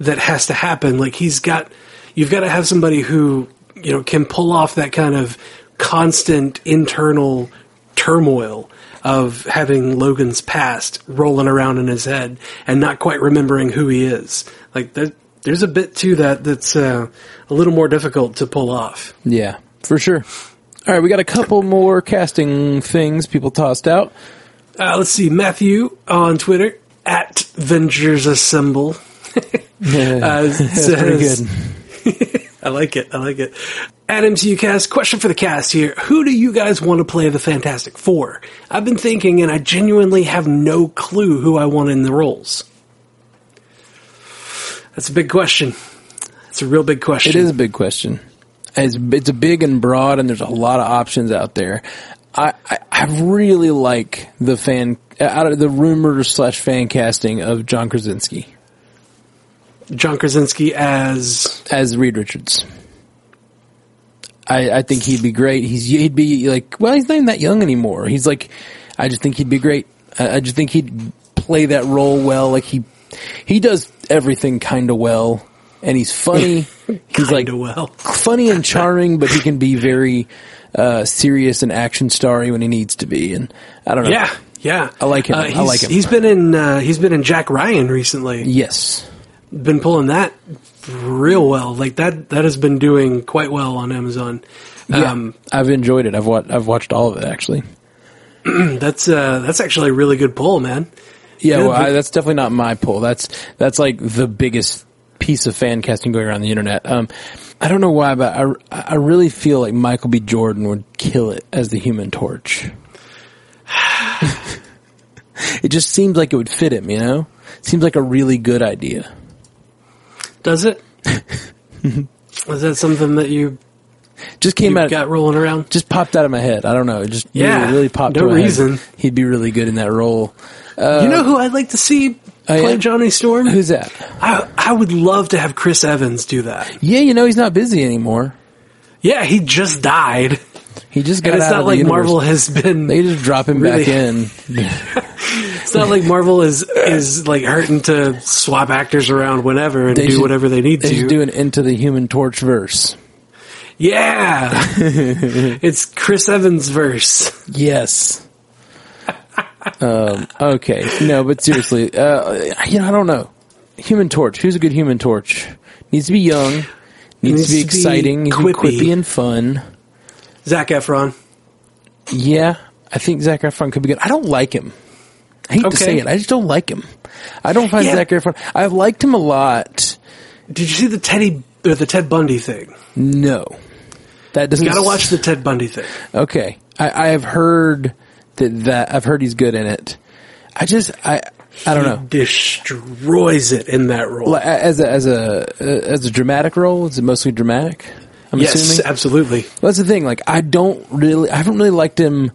that has to happen. Like you've got to have somebody who, you know, can pull off that kind of constant internal turmoil of having Logan's past rolling around in his head and not quite remembering who he is. Like there's a bit to that that's a little more difficult to pull off. Yeah, for sure. All right, we got a couple more casting things people tossed out. Let's see, Matthew on Twitter at Vengers Assemble. That's pretty good. I like it. Adam to you, Cast. Question for the cast here. Who do you guys want to play the Fantastic Four? I've been thinking, and I genuinely have no clue who I want in the roles. That's a big question. It's a real big question. It is a big question. It's a big and broad, and there's a lot of options out there. I really like the rumor/fan casting of John Krasinski. John Krasinski as Reed Richards. I think he'd be great. He's not even that young anymore. He's like, I just think he'd be great. I just think he'd play that role well. Like he does everything kind of well, and he's funny. He's like funny and charming, but he can be very serious and action starry when he needs to be. And I don't know. Yeah, I like him. I like him. He's been in Jack Ryan recently. Yes. Been pulling that real well. Like that has been doing quite well on Amazon. Yeah, I've enjoyed it. I've watched all of it, actually. That's actually a really good pull, man. Yeah, good. Well, that's definitely not my pull. That's like the biggest piece of fan casting going around the internet. I don't know why, but I really feel like Michael B. Jordan would kill it as the Human Torch. It just seems like it would fit him, you know? Seems like a really good idea. Does it? Was that something that you just got rolling around? Just popped out of my head. I don't know. It just really popped out of my head. He'd be really good in that role. You know who I'd like to see play Johnny Storm? Who's that? I would love to have Chris Evans do that. Yeah, you know, he's not busy anymore. Yeah, he just died. He just got out of the universe. It's not like Marvel has been... They just drop him back in. It's not like Marvel is like hurting to swap actors around whenever and do whatever they need to. They should do an Into the Human Torch verse. Yeah! It's Chris Evans' verse. Yes. Okay. No, but seriously, I don't know. Human Torch. Who's a good Human Torch? Needs to be young. Needs to be exciting. Needs to be quippy and fun. Zac Efron. Yeah, I think Zac Efron could be good. I don't like him. I hate to say it. I just don't like him. I don't find Zac Efron. I've liked him a lot. Did you see the Ted Bundy thing? No, that doesn't. You gotta watch the Ted Bundy thing. Okay, I have heard that I've heard he's good in it. I don't know. He destroys it in that role. Like, as a dramatic role, is it mostly dramatic? I'm assuming? Absolutely. Well, that's the thing. Like, I haven't really liked him.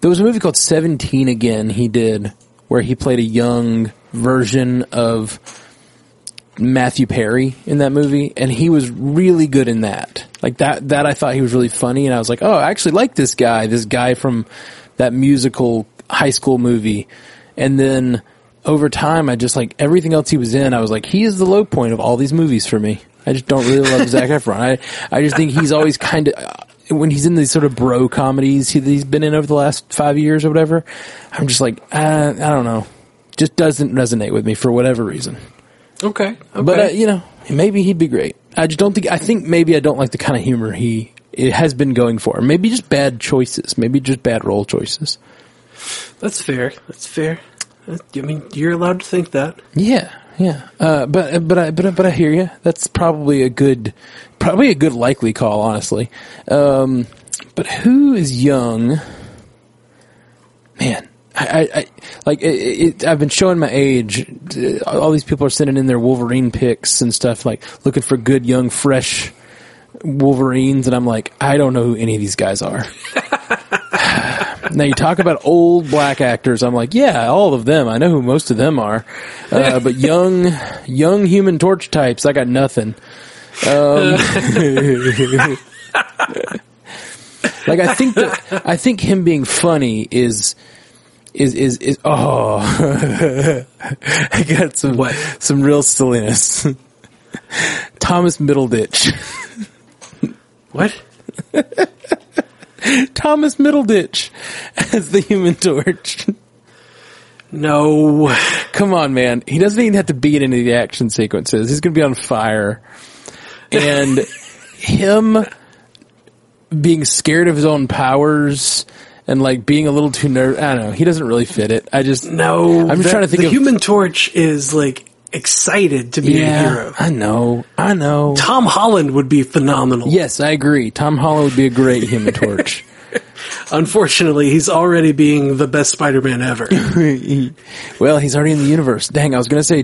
There was a movie called 17 Again he did where he played a young version of Matthew Perry in that movie, and he was really good in that. Like that I thought he was really funny, and I was like, oh, I actually like this guy from that musical high school movie. And then over time, I just like everything else he was in, I was like, he is the low point of all these movies for me. I just don't really love Zac Efron. I just think he's always kind of, when he's in these sort of bro comedies he's been in over the last 5 years or whatever, I'm just like, I don't know. Just doesn't resonate with me for whatever reason. Okay. But, maybe he'd be great. I think maybe I don't like the kind of humor it has been going for. Maybe just bad choices. Maybe just bad role choices. That's fair. I mean, you're allowed to think that. Yeah. But I hear you. That's probably a good likely call, honestly. But who is young? Man, I've been showing my age. All these people are sending in their Wolverine picks and stuff, like looking for good, young, fresh Wolverines, and I'm like, I don't know who any of these guys are. Now you talk about old black actors. I'm like, yeah, all of them. I know who most of them are. But young Human Torch types, I got nothing. Like I think him being funny is I got some real silliness. Thomas Middleditch. What? Thomas Middleditch as the Human Torch. No. Come on, man. He doesn't even have to be in any of the action sequences. He's going to be on fire. And him being scared of his own powers and, like, being a little too nervous. I don't know. He doesn't really fit it. I'm just trying to think. The Human Torch is, like, excited to be a hero. I know. Tom Holland would be phenomenal. Yes, I agree. Tom Holland would be a great Human Torch. Unfortunately, he's already being the best Spider-Man ever. Well, he's already in the universe. Dang, I was going to say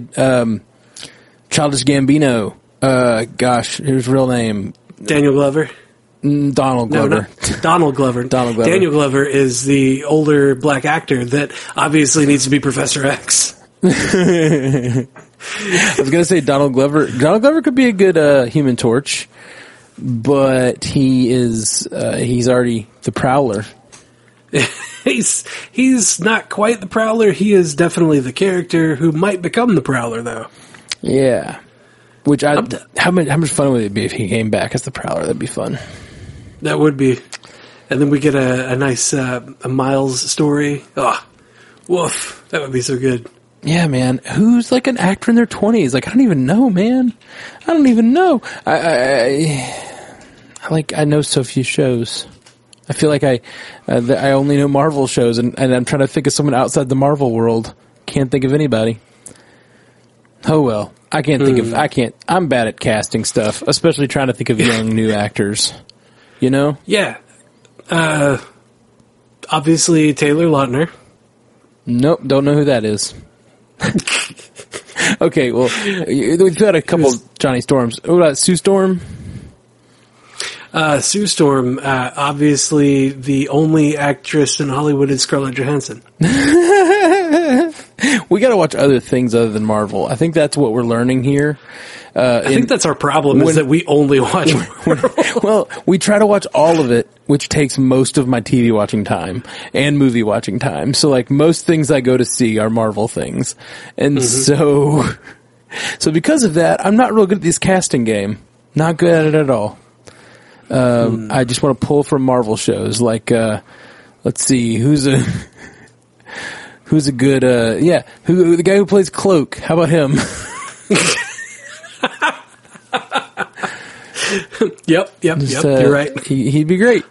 Childish Gambino. Gosh, his real name. Daniel Glover? Donald Glover. No, Donald Glover. Donald Glover. Daniel Glover is the older black actor that obviously needs to be Professor X. I was going to say Donald Glover. Donald Glover could be a good Human Torch, but he is he's already the Prowler. He's not quite the Prowler. He is definitely the character who might become the Prowler, though. Yeah. Which how much fun would it be if he came back as the Prowler? That'd be fun. That would be. And then we get a nice a Miles story. Oh, woof. That would be so good. Yeah, man. Who's like an actor in their 20s? Like, I don't even know, man. I don't even know. I know so few shows. I feel like I only know Marvel shows, and I'm trying to think of someone outside the Marvel world. Can't think of anybody. Oh well, I can't think of. I can't. I'm bad at casting stuff, especially trying to think of young new actors. You know? Yeah. Obviously, Taylor Lautner. Nope, don't know who that is. Okay, well, we've had a couple Johnny Storms. What about Sue Storm? Sue Storm, obviously the only actress in Hollywood is Scarlett Johansson. We got to watch other things other than Marvel. I think that's what we're learning here. I think that's our problem is that we only watch Marvel. Well, we try to watch all of it, which takes most of my TV watching time and movie watching time. So, like, most things I go to see are Marvel things. And so because of that, I'm not real good at this casting game. Not good at it at all. I just want to pull from Marvel shows. Like, let's see, who's a good, the guy who plays Cloak. How about him? Yep. You're right. He'd be great.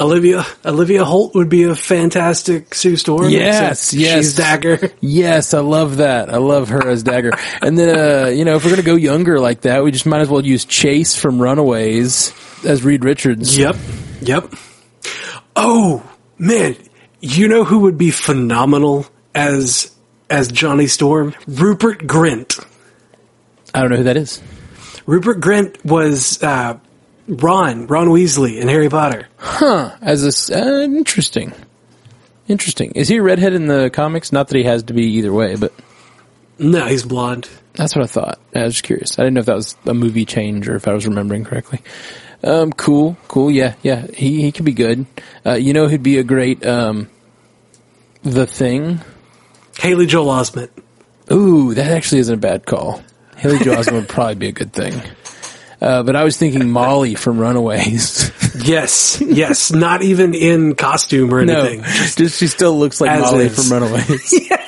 Olivia Holt would be a fantastic Sue Storm. Yes. She's Dagger. Yes, I love that. I love her as Dagger. And then, if we're gonna go younger like that, we just might as well use Chase from Runaways as Reed Richards. Yep. Oh man, You know who would be phenomenal as Johnny Storm? Rupert Grint. I don't know who that is. Rupert Grint was Ron Weasley in Harry Potter. Huh. As a interesting. Interesting. Is he a redhead in the comics? Not that he has to be either way, but... No, he's blonde. That's what I thought. I was just curious. I didn't know if that was a movie change or if I was remembering correctly. Cool, yeah. He could be good. You know who'd be a great, The Thing? Haley Joel Osment. Ooh, that actually isn't a bad call. Haley Joel Osment would probably be a good Thing. But I was thinking Molly from Runaways. Yes. Not even in costume or anything. No, just she still looks like Molly from Runaways. Yes.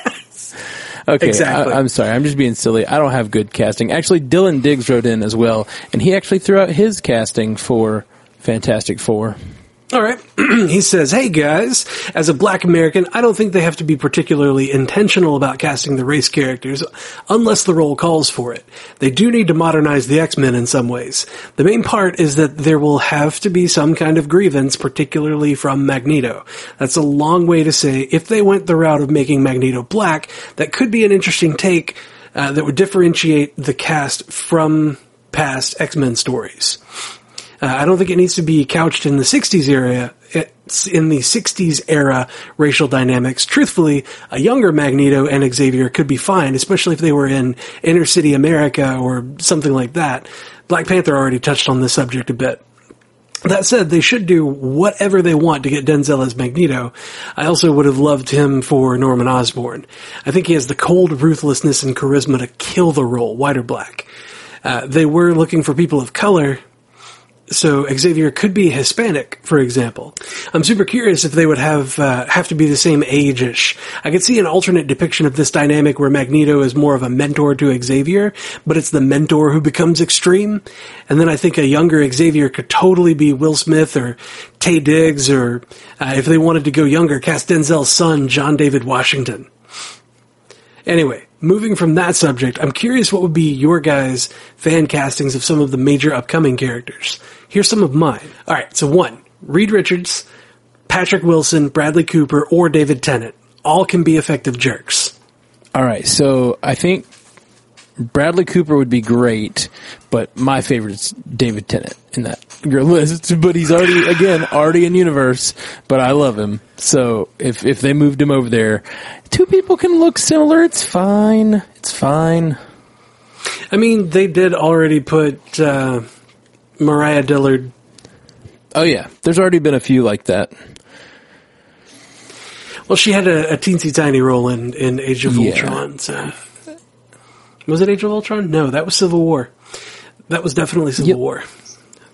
Okay, exactly. I'm sorry. I'm just being silly. I don't have good casting. Actually, Dylan Diggs wrote in as well, and he actually threw out his casting for Fantastic Four. All right. He says, hey, guys, as a black American, I don't think they have to be particularly intentional about casting the race characters unless the role calls for it. They do need to modernize the X-Men in some ways. The main part is that there will have to be some kind of grievance, particularly from Magneto. That's a long way to say if they went the route of making Magneto black, that could be an interesting take that would differentiate the cast from past X-Men stories. I don't think it needs to be couched in the 60s era. It's in the 60s era racial dynamics. Truthfully, a younger Magneto and Xavier could be fine, especially if they were in inner city America or something like that. Black Panther already touched on this subject a bit. That said, they should do whatever they want to get Denzel as Magneto. I also would have loved him for Norman Osborn. I think he has the cold ruthlessness and charisma to kill the role, white or black. They were looking for people of color, so Xavier could be Hispanic, for example. I'm super curious if they would have to be the same age-ish. I could see an alternate depiction of this dynamic where Magneto is more of a mentor to Xavier, but it's the mentor who becomes extreme. And then I think a younger Xavier could totally be Will Smith or Taye Diggs, or if they wanted to go younger, cast Denzel's son, John David Washington. Anyway, moving from that subject, I'm curious what would be your guys' fan castings of some of the major upcoming characters. Here's some of mine. All right, so 1, Reed Richards, Patrick Wilson, Bradley Cooper, or David Tennant. All can be effective jerks. All right, so I think Bradley Cooper would be great, but my favorite is David Tennant in that your list. But he's already in universe, but I love him. So if they moved him over there, 2 people can look similar. It's fine. I mean, they did already put Mariah Dillard. Oh, yeah. There's already been a few like that. Well, she had a teensy tiny role in Age of Ultron, so... Was it Age of Ultron? No, that was Civil War. That was definitely Civil War.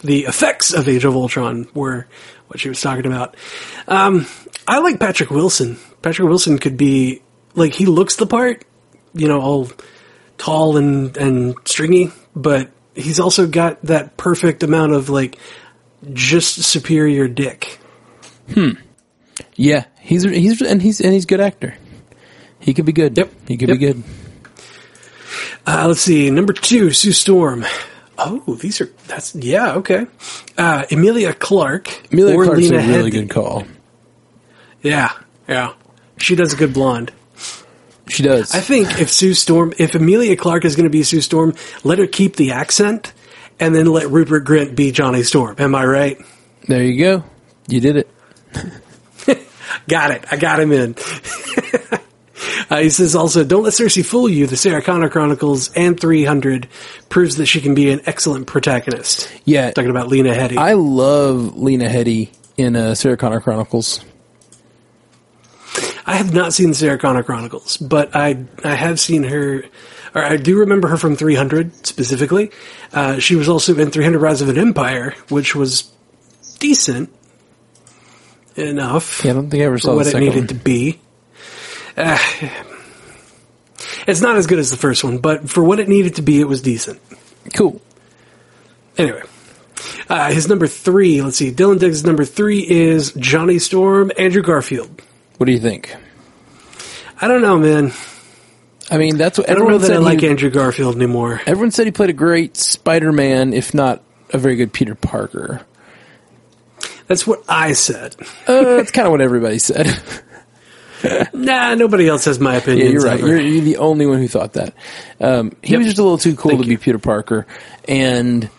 The effects of Age of Ultron were what she was talking about. I like Patrick Wilson. Patrick Wilson could be, like, he looks the part, you know, all tall and stringy, but he's also got that perfect amount of, like, just superior dick. Yeah, he's a good actor. He could be good. Yep. He could be good. Let's see. Number 2, Sue Storm. Oh, okay. Emilia Clarke. Emilia Clarke's a really good call. Yeah. She does a good blonde. She does. I think if Emilia Clarke is going to be Sue Storm, let her keep the accent and then let Rupert Grint be Johnny Storm. Am I right? There you go. You did it. Got it. I got him in. He says also, don't let Cersei fool you. The Sarah Connor Chronicles and 300 proves that she can be an excellent protagonist. Yeah. Talking about Lena Headey. I love Lena Headey in Sarah Connor Chronicles. I have not seen Sarah Connor Chronicles, but I have seen her, or I do remember her from 300 specifically. She was also in 300 Rise of an Empire, which was decent enough. Yeah, I don't think I ever saw the second one. What it needed to be. It's not as good as the first one, but for what it needed to be, it was decent. Cool. Anyway, his number 3, let's see, Dylan Diggs' number 3 is Johnny Storm, Andrew Garfield. What do you think? I don't know, man. I mean, that's what everyone said. I don't know that I like Andrew Garfield anymore. Everyone said he played a great Spider-Man, if not a very good Peter Parker. That's what I said. That's kind of what everybody said. Nah, nobody else has my opinion. Yeah, you're right. You're the only one who thought that. He was just a little too cool to be Peter Parker, and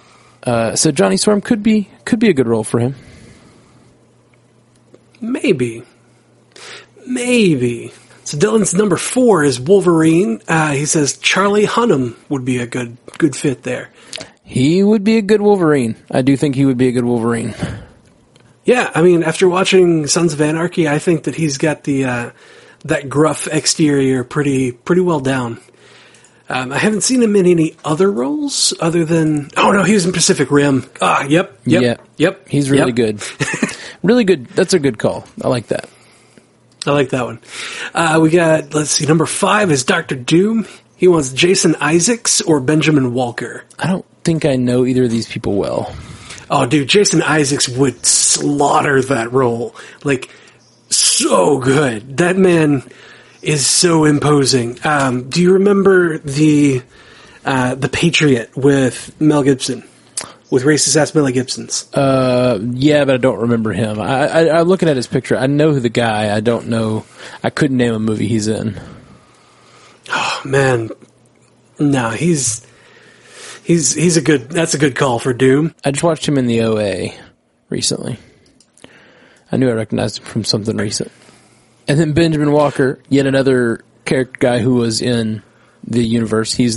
so Johnny Storm could be a good role for him. Maybe. So Dylan's number 4 is Wolverine. He says Charlie Hunnam would be a good fit there. He would be a good Wolverine. I do think he would be a good Wolverine. Yeah, I mean, after watching Sons of Anarchy, I think that he's got the that gruff exterior pretty well down. I haven't seen him in any other roles other than... Oh, no, he was in Pacific Rim. Ah, yep. He's really good. Really good. That's a good call. I like that. I like that one. We got, let's see, number 5 is Dr. Doom. He wants Jason Isaacs or Benjamin Walker. I don't think I know either of these people well. Oh, dude, Jason Isaacs would slaughter that role. Like, so good. That man is so imposing. Do you remember the Patriot with Mel Gibson? With racist-ass Mel Gibson's? Yeah, but I don't remember him. I'm looking at his picture. I know the guy. I don't know. I couldn't name a movie he's in. Oh, man. No, he's a good... That's a good call for Doom. I just watched him in the OA recently. I knew I recognized him from something recent. And then Benjamin Walker, yet another character guy who was in the universe. He was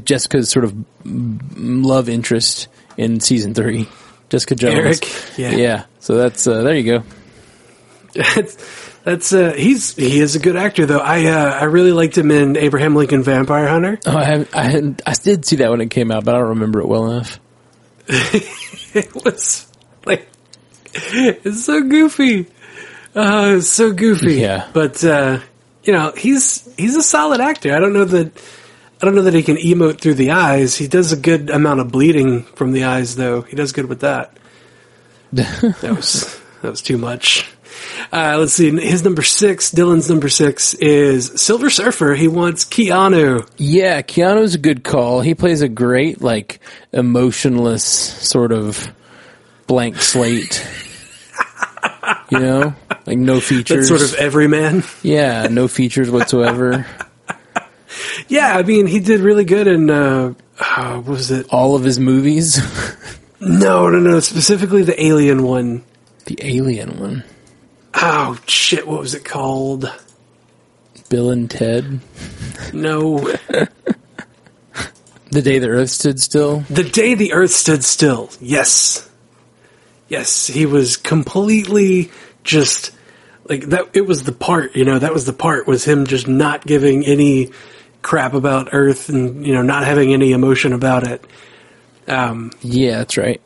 Jessica's sort of love interest in season 3. Jessica Jones. Eric. Yeah. So that's there you go. He is a good actor though. I really liked him in Abraham Lincoln Vampire Hunter. Oh, I did see that when it came out, but I don't remember it well enough. It was like it's so goofy. Yeah. But you know, he's a solid actor. I don't know that he can emote through the eyes. He does a good amount of bleeding from the eyes though. He does good with that. That was too much. Let's see. His number 6, Dylan's number 6 is Silver Surfer. He wants Keanu. Yeah, Keanu's a good call. He plays a great, like, emotionless sort of blank slate. You know? Like, no features. That's sort of everyman. Yeah, no features whatsoever. Yeah, I mean, he did really good in, what was it? All of his movies? No. Specifically the Alien one. Oh, shit, what was it called? Bill and Ted? No. The Day the Earth Stood Still? The Day the Earth Stood Still, yes. Yes, he was completely just, like, that. It was the part, you know, that was the part, was him just not giving any crap about Earth and, you know, not having any emotion about it. Yeah, that's right.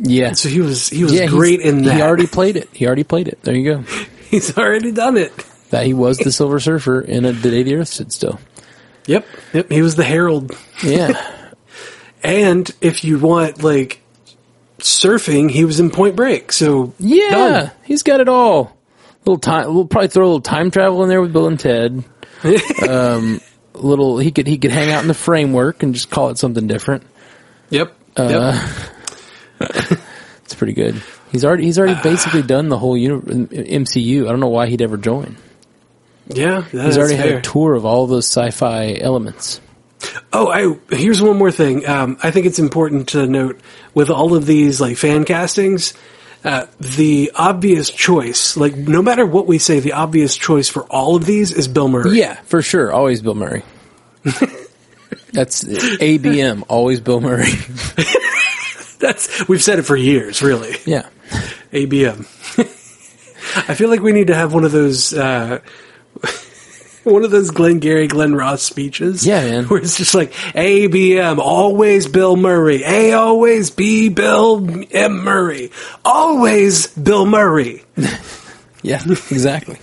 Yeah. So he was great in that. He already played it. There you go. He's already done it. That he was the Silver Surfer in The Day the Earth Stood Still. Yep. He was the Herald. Yeah. And if you want, like, surfing, he was in Point Break. So yeah, done. He's got it all. Little time. We'll probably throw a little time travel in there with Bill and Ted. He could hang out in the framework and just call it something different. Yep. Yep. It's pretty good. He's already basically done the whole MCU. I don't know why he'd ever join. Yeah, he's already had a tour of all those sci-fi elements. Oh, here's one more thing. I think it's important to note with all of these like fan castings, the obvious choice, like no matter what we say, the obvious choice for all of these is Bill Murray. Yeah, for sure, always Bill Murray. That's ABM, always Bill Murray. We've said it for years, really. Yeah. ABM. I feel like we need to have one of those, Glengarry Glen Ross speeches. Yeah, man. Where it's just like, ABM, always Bill Murray. A always B Bill M Murray. Always Bill Murray. Yeah, exactly.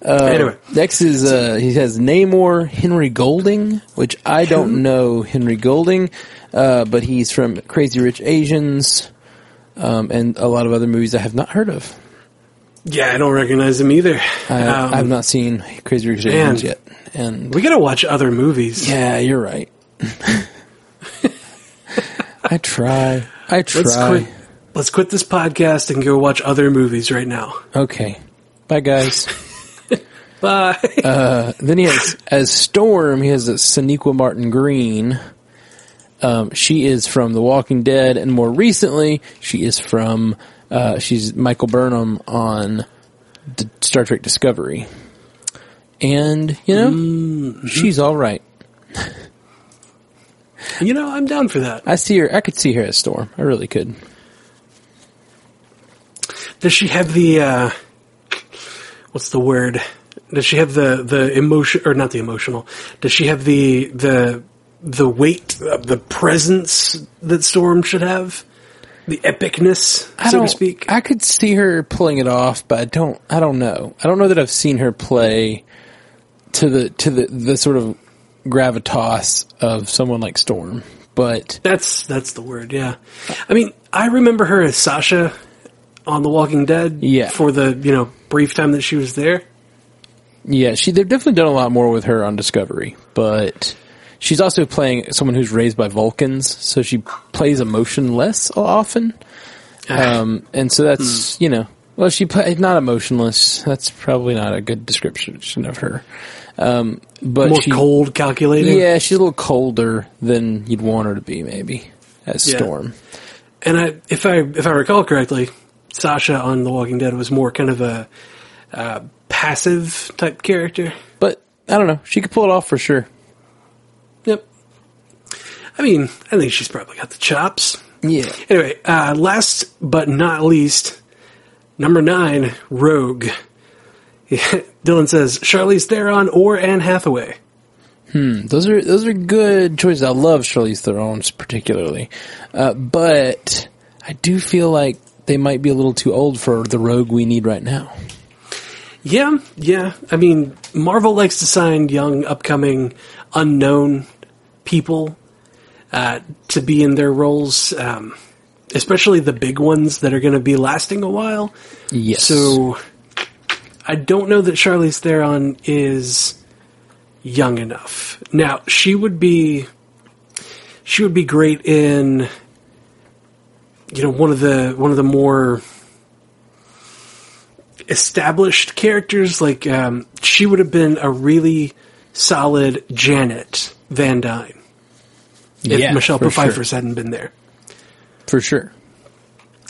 Anyway. Next is, he has Namor Henry Golding, which I don't know Henry Golding, but he's from Crazy Rich Asians, and a lot of other movies I have not heard of. Yeah, I don't recognize him either. I've not seen Crazy Rich Asians yet. And we gotta watch other movies. Yeah, you're right. I try. Let's quit this podcast and go watch other movies right now. Okay. Bye, guys. Bye. Then he has, as Storm, he has a Sonequa Martin Green. She is from The Walking Dead, and more recently, she is from, she's Michael Burnham on Star Trek Discovery. And, you know, she's all right. You know, I'm down for that. I see her. I could see her as Storm. I really could. Does she have the, what's the word? Does she have the emotion, or not the emotional? Does she have the weight of the presence that Storm should have? The epicness, so to speak? I could see her pulling it off, but I don't know. I don't know that I've seen her play to the sort of gravitas of someone like Storm, but that's the word. Yeah, I mean, I remember her as Sasha on The Walking Dead. Yeah. For the brief time that she was there. Yeah, they've definitely done a lot more with her on Discovery, but she's also playing someone who's raised by Vulcans, so she plays emotion less often, and so that's well, she played not emotionless. That's probably not a good description of her. But more cold, calculating. Yeah, she's a little colder than you'd want her to be, maybe, as Storm. And if I recall correctly, Sasha on The Walking Dead was more kind of a passive type character. But I don't know, she could pull it off for sure. Yep. I mean, I think she's probably got the chops. Yeah. Anyway, last but not least, number 9, Rogue. Dylan says Charlize Theron or Anne Hathaway. Those are good choices. I love Charlize Theron particularly, but I do feel like they might be a little too old for the Rogue we need right now. Yeah. I mean, Marvel likes to sign young, upcoming, unknown people to be in their roles, especially the big ones that are going to be lasting a while. Yes. So I don't know that Charlize Theron is young enough. Now, she would be great in one of the more established characters. Like she would have been a really solid Janet Van Dyne if Michelle Pfeiffer's hadn't been there. For sure.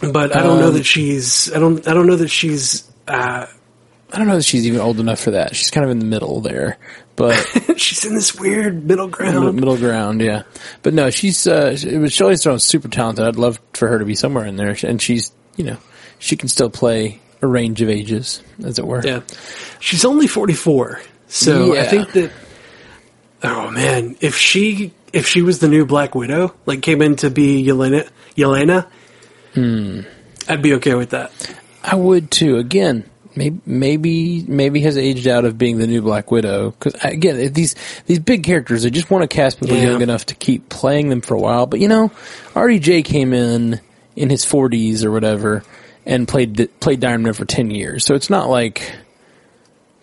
But I don't know that she's I don't know that she's even old enough for that. She's kind of in the middle there, but she's in this weird middle ground. Middle ground, yeah. But no, Charlize Theron's super talented. I'd love for her to be somewhere in there, and she's, she can still play a range of ages, as it were. Yeah, she's only 44, so yeah. I think that. Oh man, if she was the new Black Widow, like came in to be Yelena, I'd be okay with that. I would too. Again. Maybe has aged out of being the new Black Widow, because again, these big characters, they just want to cast people young enough to keep playing them for a while. But RDJ came in his 40s or whatever and played Iron Man for 10 years, so it's not like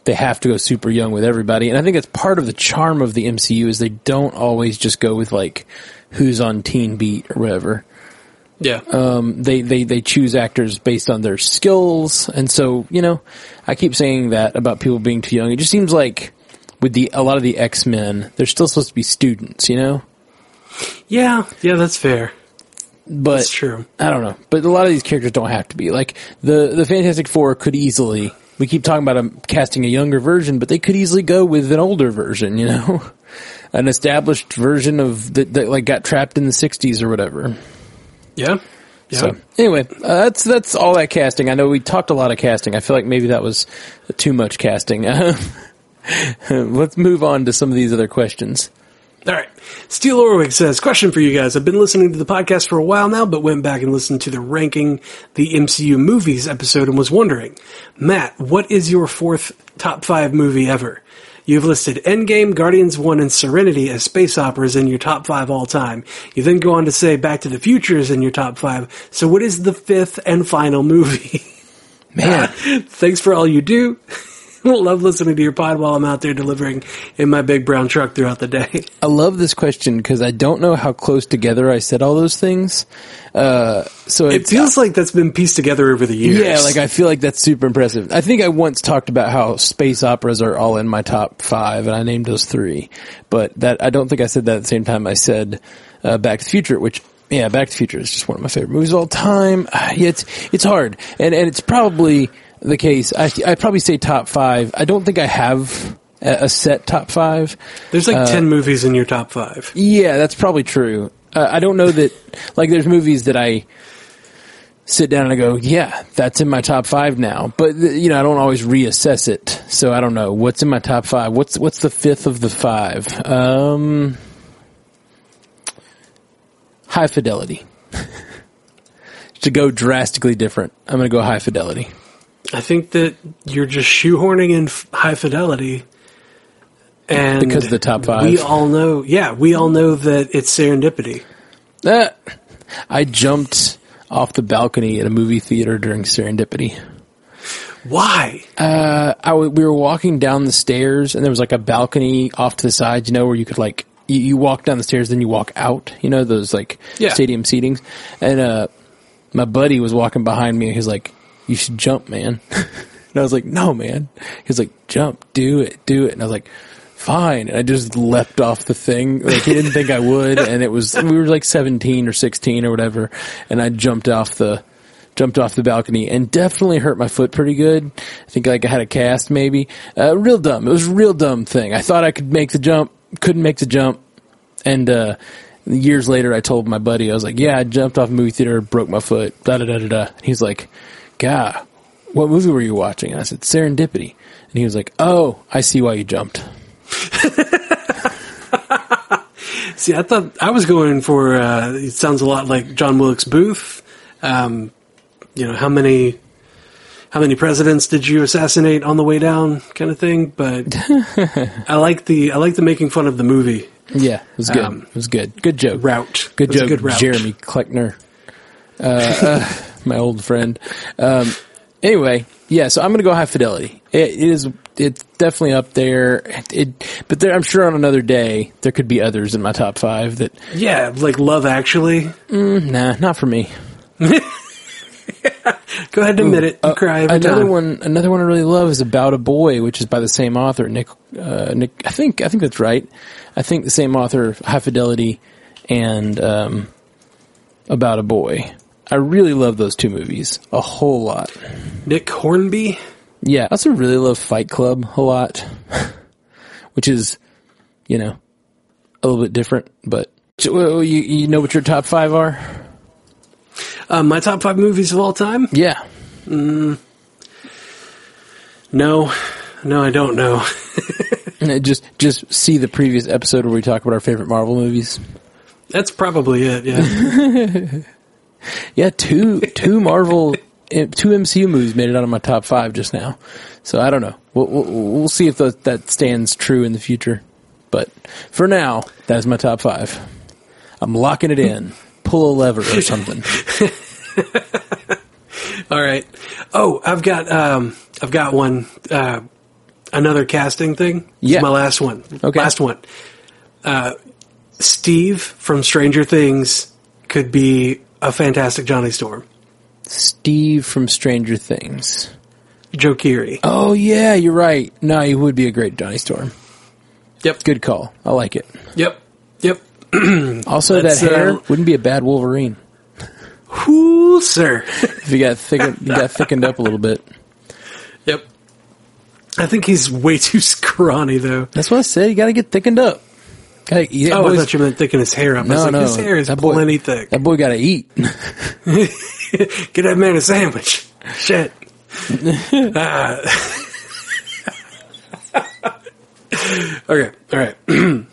they have to go super young with everybody. And I think that's part of the charm of the MCU is they don't always just go with like who's on Teen Beat or whatever. Yeah. They choose actors based on their skills. And so, I keep saying that about people being too young. It just seems like with a lot of the X-Men, they're still supposed to be students, Yeah. Yeah, that's fair. But that's true. I don't know. But a lot of these characters don't have to be. Like the Fantastic Four could easily, we keep talking about casting a younger version, but they could easily go with an older version, an established version of that like got trapped in the 60s or whatever. Yeah. So anyway, that's all that casting. I know we talked a lot of casting. I feel like maybe that was too much casting. Let's move on to some of these other questions. All right. Steele Orwig says, question for you guys. I've been listening to the podcast for a while now, but went back and listened to the Ranking the MCU Movies episode and was wondering, Matt, what is your 4th top 5 movie ever? You've listed Endgame, Guardians 1, and Serenity as space operas in your top 5 all time. You then go on to say Back to the Future is in your top 5. So what is the 5th and final movie? Man. Thanks for all you do. Love listening to your pod while I'm out there delivering in my big brown truck throughout the day. I love this question because I don't know how close together I said all those things. So it feels like that's been pieced together over the years. Yeah, like I feel like that's super impressive. I think I once talked about how space operas are all in my top five, and I named those three. But that I don't think I said that at the same time I said Back to the Future, which... Yeah, Back to the Future is just one of my favorite movies of all time. Yeah, it's hard. And it's probably the case. I'd probably say top five. I don't think I have a set top five. There's like 10 movies in your top five. Yeah, that's probably true. I don't know that, like, there's movies that I sit down and I go, yeah, that's in my top five now. But, you know, I don't always reassess it. So I don't know. What's in my top five? What's the fifth of the five? High Fidelity. To go drastically different, I'm going to go High Fidelity. I think that you're just shoehorning in High Fidelity, and because of the top five, we all know. Yeah, we all know that it's serendipity. I jumped off the balcony at a movie theater during Serendipity. Why? We were walking down the stairs, and there was like a balcony off to the side, you know, where you could like. You walk down the stairs, then you walk out. You know, those, like, stadium seatings. And my buddy was walking behind me, and he was like, you should jump, man. And I was like, no, man. He was like, jump, do it. And I was like, fine. And I just leapt off the thing. Like, he didn't think I would. And it was, we were, like, 17 or 16 or whatever. And I jumped off the balcony and definitely hurt my foot pretty good. I think, like, I had a cast maybe. Real dumb. It was a real dumb thing. I thought I could make the jump. Couldn't make the jump, and years later I told my buddy, I was like, yeah, I jumped off a movie theater, broke my foot, da-da-da-da-da. He's like, God, what movie were you watching? And I said, Serendipity. And he was like, oh, I see why you jumped. See, I thought I was going for, it sounds a lot like John Wilkes Booth. You know, how many presidents did you assassinate on the way down kind of thing? But I like the making fun of the movie. Yeah, it was good. It was good. Good joke. Route. Good joke. Good route. Jeremy Kleckner, my old friend. Anyway, yeah, so I'm going to go High Fidelity. It's definitely up there. But there, I'm sure on another day, there could be others in my top five that. Yeah, like Love Actually. Nah, not for me. Go ahead and admit it. You cry every time. Another one I really love is About a Boy, which is by the same author, Nick. I think that's right. I think the same author, High Fidelity, and About a Boy. I really love those two movies a whole lot. Nick Hornby. Yeah, I also really love Fight Club a lot, which is, you know, a little bit different. But you know what your top five are. My top five movies of all time? Yeah. No, I don't know. Just see the previous episode where we talk about our favorite Marvel movies. That's probably it, yeah. Yeah, two Marvel, two MCU movies made it out of my top five just now. So I don't know. We'll see if that stands true in the future. But for now, that's my top five. I'm locking it in. Pull a lever or something. All right. Oh, I've got one. Another casting thing. Yeah, it's my last one. Okay, last one. Steve from Stranger Things could be a fantastic Johnny Storm. Steve from Stranger Things. Joe Keery. Oh yeah, you're right. No, he would be a great Johnny Storm. Yep. Good call. I like it. Yep. Also, that hair wouldn't be a bad Wolverine. Whoo, sir! If you got thickened up a little bit. Yep. I think he's way too scrawny, though. That's what I said. You got to get thickened up. I thought you meant thicken his hair up. No, his hair is plenty thick. That boy got to eat. Get that man a sandwich. Shit. Okay. All right.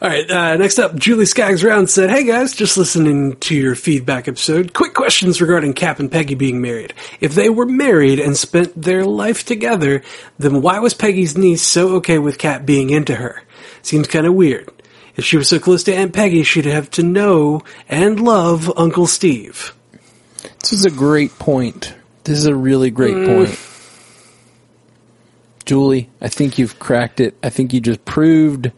All right, next up, Julie Skaggs Round said, hey guys, just listening to your feedback episode. Quick questions regarding Cap and Peggy being married. If they were married and spent their life together, then why was Peggy's niece so okay with Cap being into her? Seems kind of weird. If she was so close to Aunt Peggy, she'd have to know and love Uncle Steve. This is a great point. This is a really great point. Julie, I think you've cracked it. I think you just proved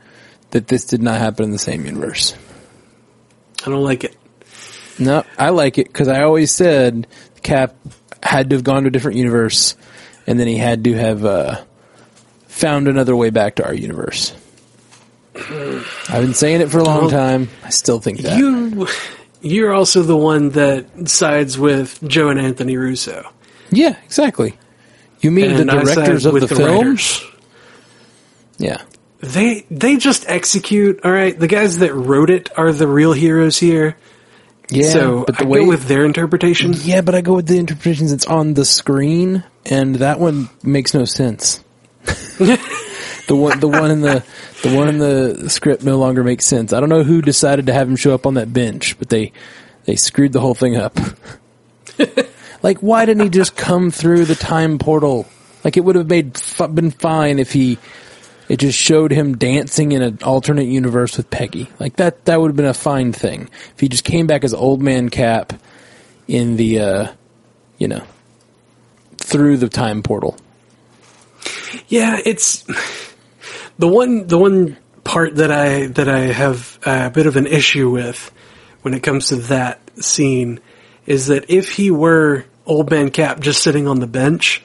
that this did not happen in the same universe. I don't like it. No, I like it because I always said Cap had to have gone to a different universe, and then he had to have found another way back to our universe. I've been saying it for a long time. I still think that. You're also the one that sides with Joe and Anthony Russo. Yeah, exactly. You mean and the directors of the films? Yeah. They just execute, all right? The guys that wrote it are the real heroes here. Yeah, so but I go with their interpretation. Yeah, but I go with the interpretations that's on the screen, and that one makes no sense. The one in the script no longer makes sense. I don't know who decided to have him show up on that bench, but they screwed the whole thing up. Like, why didn't he just come through the time portal? Like, it would have been fine if it just showed him dancing in an alternate universe with Peggy. Like, that would have been a fine thing. If he just came back as old man Cap in the, through the time portal. Yeah, it's... The one part that I have a bit of an issue with when it comes to that scene is that if he were Old Man Cap just sitting on the bench,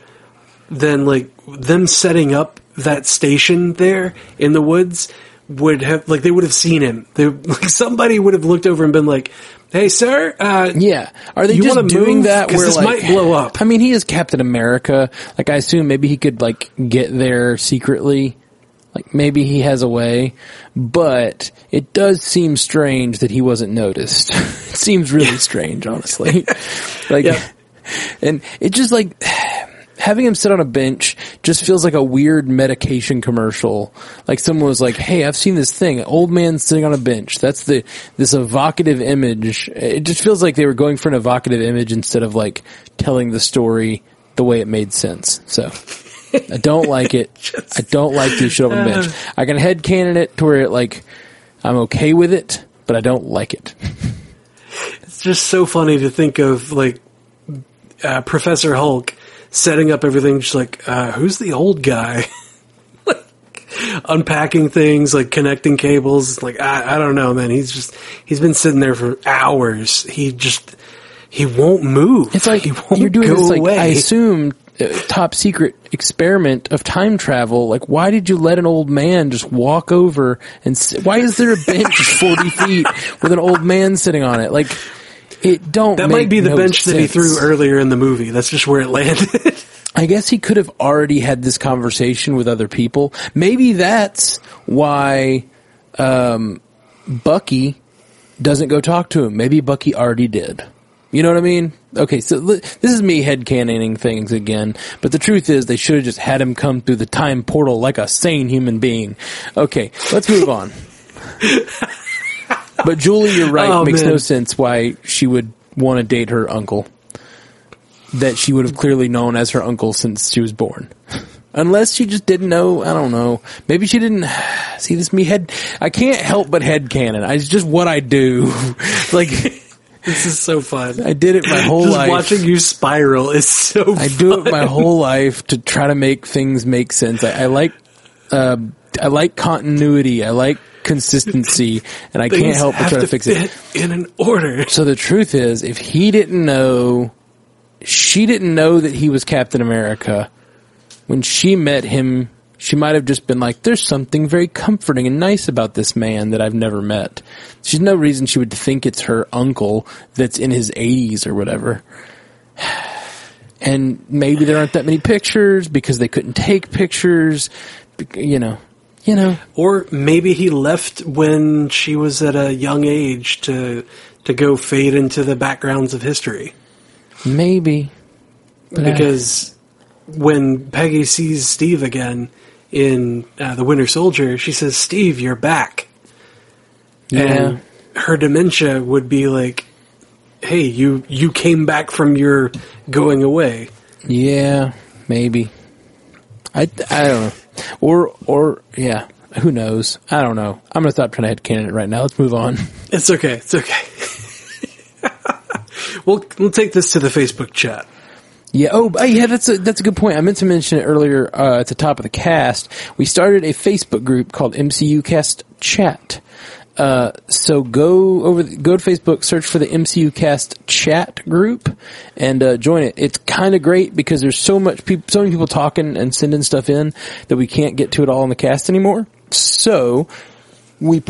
then like them setting up that station there in the woods would have they would have seen him. Somebody would have looked over and been like, "Hey, sir, yeah, are they just doing that? Where this might blow up." I mean, he is Captain America. Like, I assume maybe he could get there secretly. Like, maybe he has a way, but it does seem strange that he wasn't noticed. It seems really strange, honestly. And it just having him sit on a bench just feels like a weird medication commercial. Like, someone was like, "Hey, I've seen this thing, an old man sitting on a bench." That's this evocative image. It just feels like they were going for an evocative image instead of telling the story the way it made sense. So. I don't like it. I don't like the shit on the bench. I can headcanon it to where it I'm okay with it, but I don't like it. It's just so funny to think of Professor Hulk setting up everything, just who's the old guy? Unpacking things, connecting cables. I don't know, man. He's been sitting there for hours. He won't move. It's he won't you're doing go this. Away. I assume. Top secret experiment of time travel. Like, why did you let an old man just walk over and why is there a bench 40 feet with an old man sitting on it? Like, it don't that make might be the no bench sense. That he threw earlier in the movie. That's just where it landed. I guess he could have already had this conversation with other people. Maybe that's why Bucky doesn't go talk to him. Maybe Bucky already did. You know what I mean? Okay, so this is me headcanoning things again, but the truth is they should have just had him come through the time portal like a sane human being. Okay, let's move on. But Julie, you're right. It makes no sense why she would want to date her uncle that she would have clearly known as her uncle since she was born. Unless she just didn't know, I don't know. Maybe she didn't see this. I can't help but headcanon. It's just what I do. This is so fun. I did it my whole life. Watching you spiral is so fun. I do it my whole life to try to make things make sense. I like continuity. I like consistency, and I can't help but try to fix it in an order. So the truth is, if he didn't know, she didn't know that he was Captain America when she met him. She might have just been like, "There's something very comforting and nice about this man that I've never met." There's no reason she would think it's her uncle that's in his 80s or whatever. And maybe there aren't that many pictures because they couldn't take pictures, you know. Or maybe he left when she was at a young age to go fade into the backgrounds of history. Maybe. Because when Peggy sees Steve again, in The Winter Soldier, she says, "Steve, you're back." Yeah. And her dementia would be like, "Hey, you came back from your going away." Yeah, maybe. I don't know. Or yeah, who knows? I don't know. I'm going to stop trying to headcanon it right now. Let's move on. It's okay. It's okay. We'll take this to the Facebook chat. Yeah. Oh, yeah. That's a good point. I meant to mention it earlier at the top of the cast. We started a Facebook group called MCU Cast Chat. So go to Facebook, search for the MCU Cast Chat group, and join it. It's kind of great because there's so many people talking and sending stuff in that we can't get to it all in the cast anymore. So we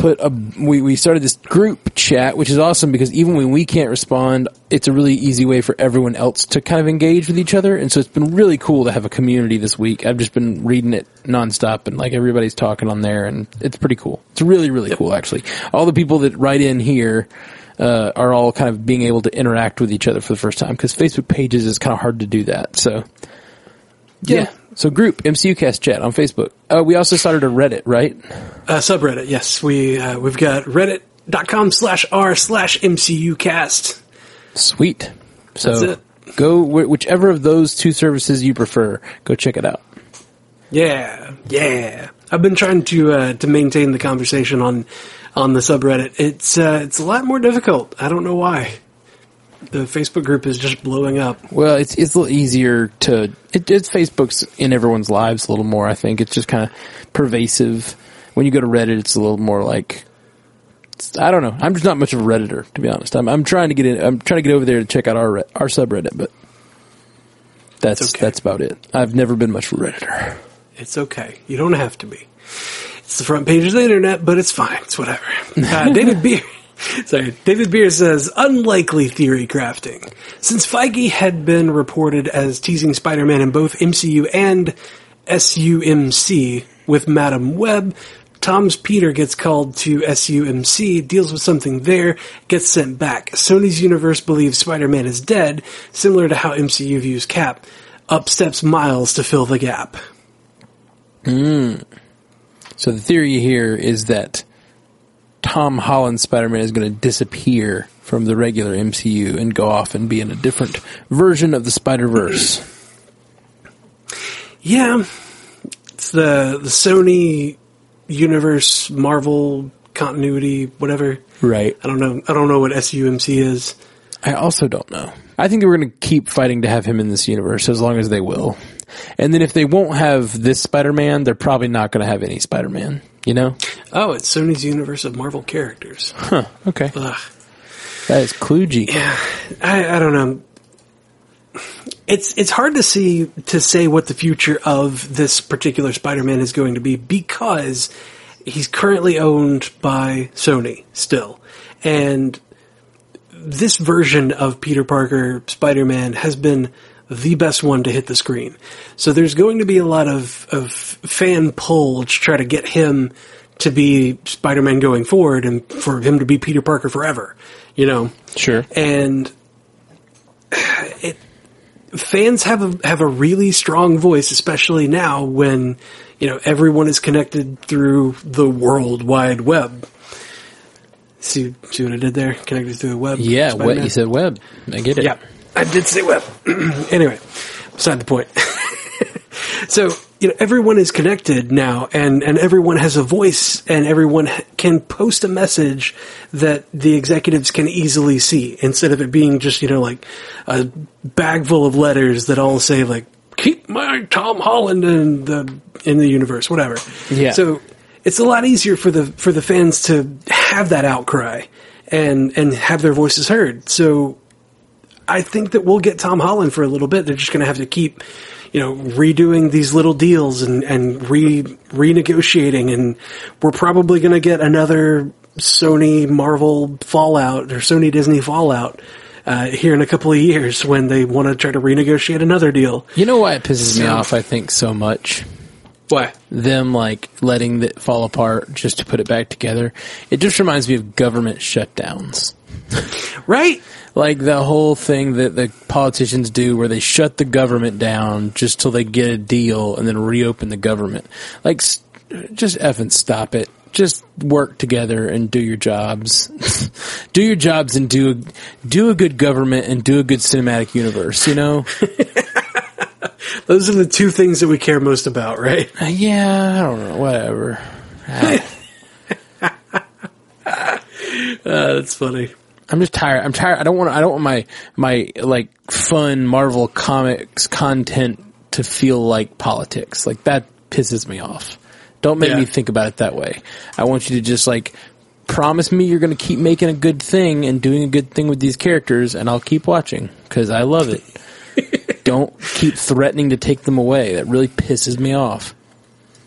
we started this group chat, which is awesome because even when we can't respond, it's a really easy way for everyone else to kind of engage with each other. And so it's been really cool to have a community this week. I've just been reading it nonstop and like everybody's talking on there and it's pretty cool. It's really, really cool actually. All the people that write in here, are all kind of being able to interact with each other for the first time because Facebook pages is kind of hard to do that. So yeah. So group, MCU Cast Chat on Facebook. We also started a Reddit, right? Subreddit, yes. We've got reddit.com/r/MCUcast. Sweet. So go whichever of those two services you prefer, go check it out. Yeah, yeah. I've been trying to maintain the conversation on the subreddit. It's a lot more difficult. I don't know why. The Facebook group is just blowing up. Well, it's a little easier to... It's Facebook's in everyone's lives a little more, I think. It's just kind of pervasive. When you go to Reddit, it's a little more like... I don't know. I'm just not much of a Redditor, to be honest. I'm trying to get in. I'm trying to get over there to check out our subreddit, but that's about it. I've never been much of a Redditor. It's okay. You don't have to be. It's the front page of the internet, but it's fine. It's whatever. David Beer. Sorry, David Beer says, unlikely theory crafting. Since Feige had been reported as teasing Spider-Man in both MCU and SUMC with Madam Web, Tom's Peter gets called to SUMC, deals with something there, gets sent back. Sony's universe believes Spider-Man is dead, similar to how MCU views Cap. Up steps Miles to fill the gap. So the theory here is that Tom Holland Spider-Man is going to disappear from the regular MCU and go off and be in a different version of the Spider-Verse. Yeah. It's the Sony universe, Marvel continuity, whatever. Right. I don't know what SUMC is. I also don't know. I think they were going to keep fighting to have him in this universe as long as they will. And then if they won't have this Spider-Man, they're probably not going to have any Spider-Man. You know? Oh, it's Sony's universe of Marvel characters. Huh. Okay. Ugh. That is kludgy. Yeah. I don't know. It's hard to say what the future of this particular Spider-Man is going to be because he's currently owned by Sony still. And this version of Peter Parker Spider-Man has been the best one to hit the screen. So there's going to be a lot of fan pull to try to get him to be Spider-Man going forward and for him to be Peter Parker forever, you know? Sure. And fans have a really strong voice, especially now when, you know, everyone is connected through the World Wide Web. See what I did there? Connected through the web. Yeah, what you said web. I get it. Yeah. I did say web. Anyway, beside the point. So, you know, everyone is connected now and everyone has a voice and everyone can post a message that the executives can easily see instead of it being just, you know, like a bag full of letters that all say like, keep my Tom Holland in the universe, whatever. Yeah. So it's a lot easier for the fans to have that outcry and have their voices heard. So I think that we'll get Tom Holland for a little bit. They're just going to have to keep, you know, redoing these little deals and renegotiating. And we're probably going to get another Sony Marvel fallout or Sony Disney fallout here in a couple of years when they want to try to renegotiate another deal. You know why it pisses me off, I think, so much? Why? Them, like, letting it fall apart just to put it back together. It just reminds me of government shutdowns. Right? Like the whole thing that the politicians do where they shut the government down just till they get a deal and then reopen the government. Like, just effing stop it. Just work together and do your jobs. Do your jobs and do a good government and do a good cinematic universe, you know? Those are the two things that we care most about, right? Yeah, I don't know. Whatever. That's funny. I'm just tired. I'm tired. I don't want my like fun Marvel comics content to feel like politics. Like that pisses me off. Don't make me think about it that way. I want you to just like promise me you're going to keep making a good thing and doing a good thing with these characters, and I'll keep watching because I love it. Don't keep threatening to take them away. That really pisses me off.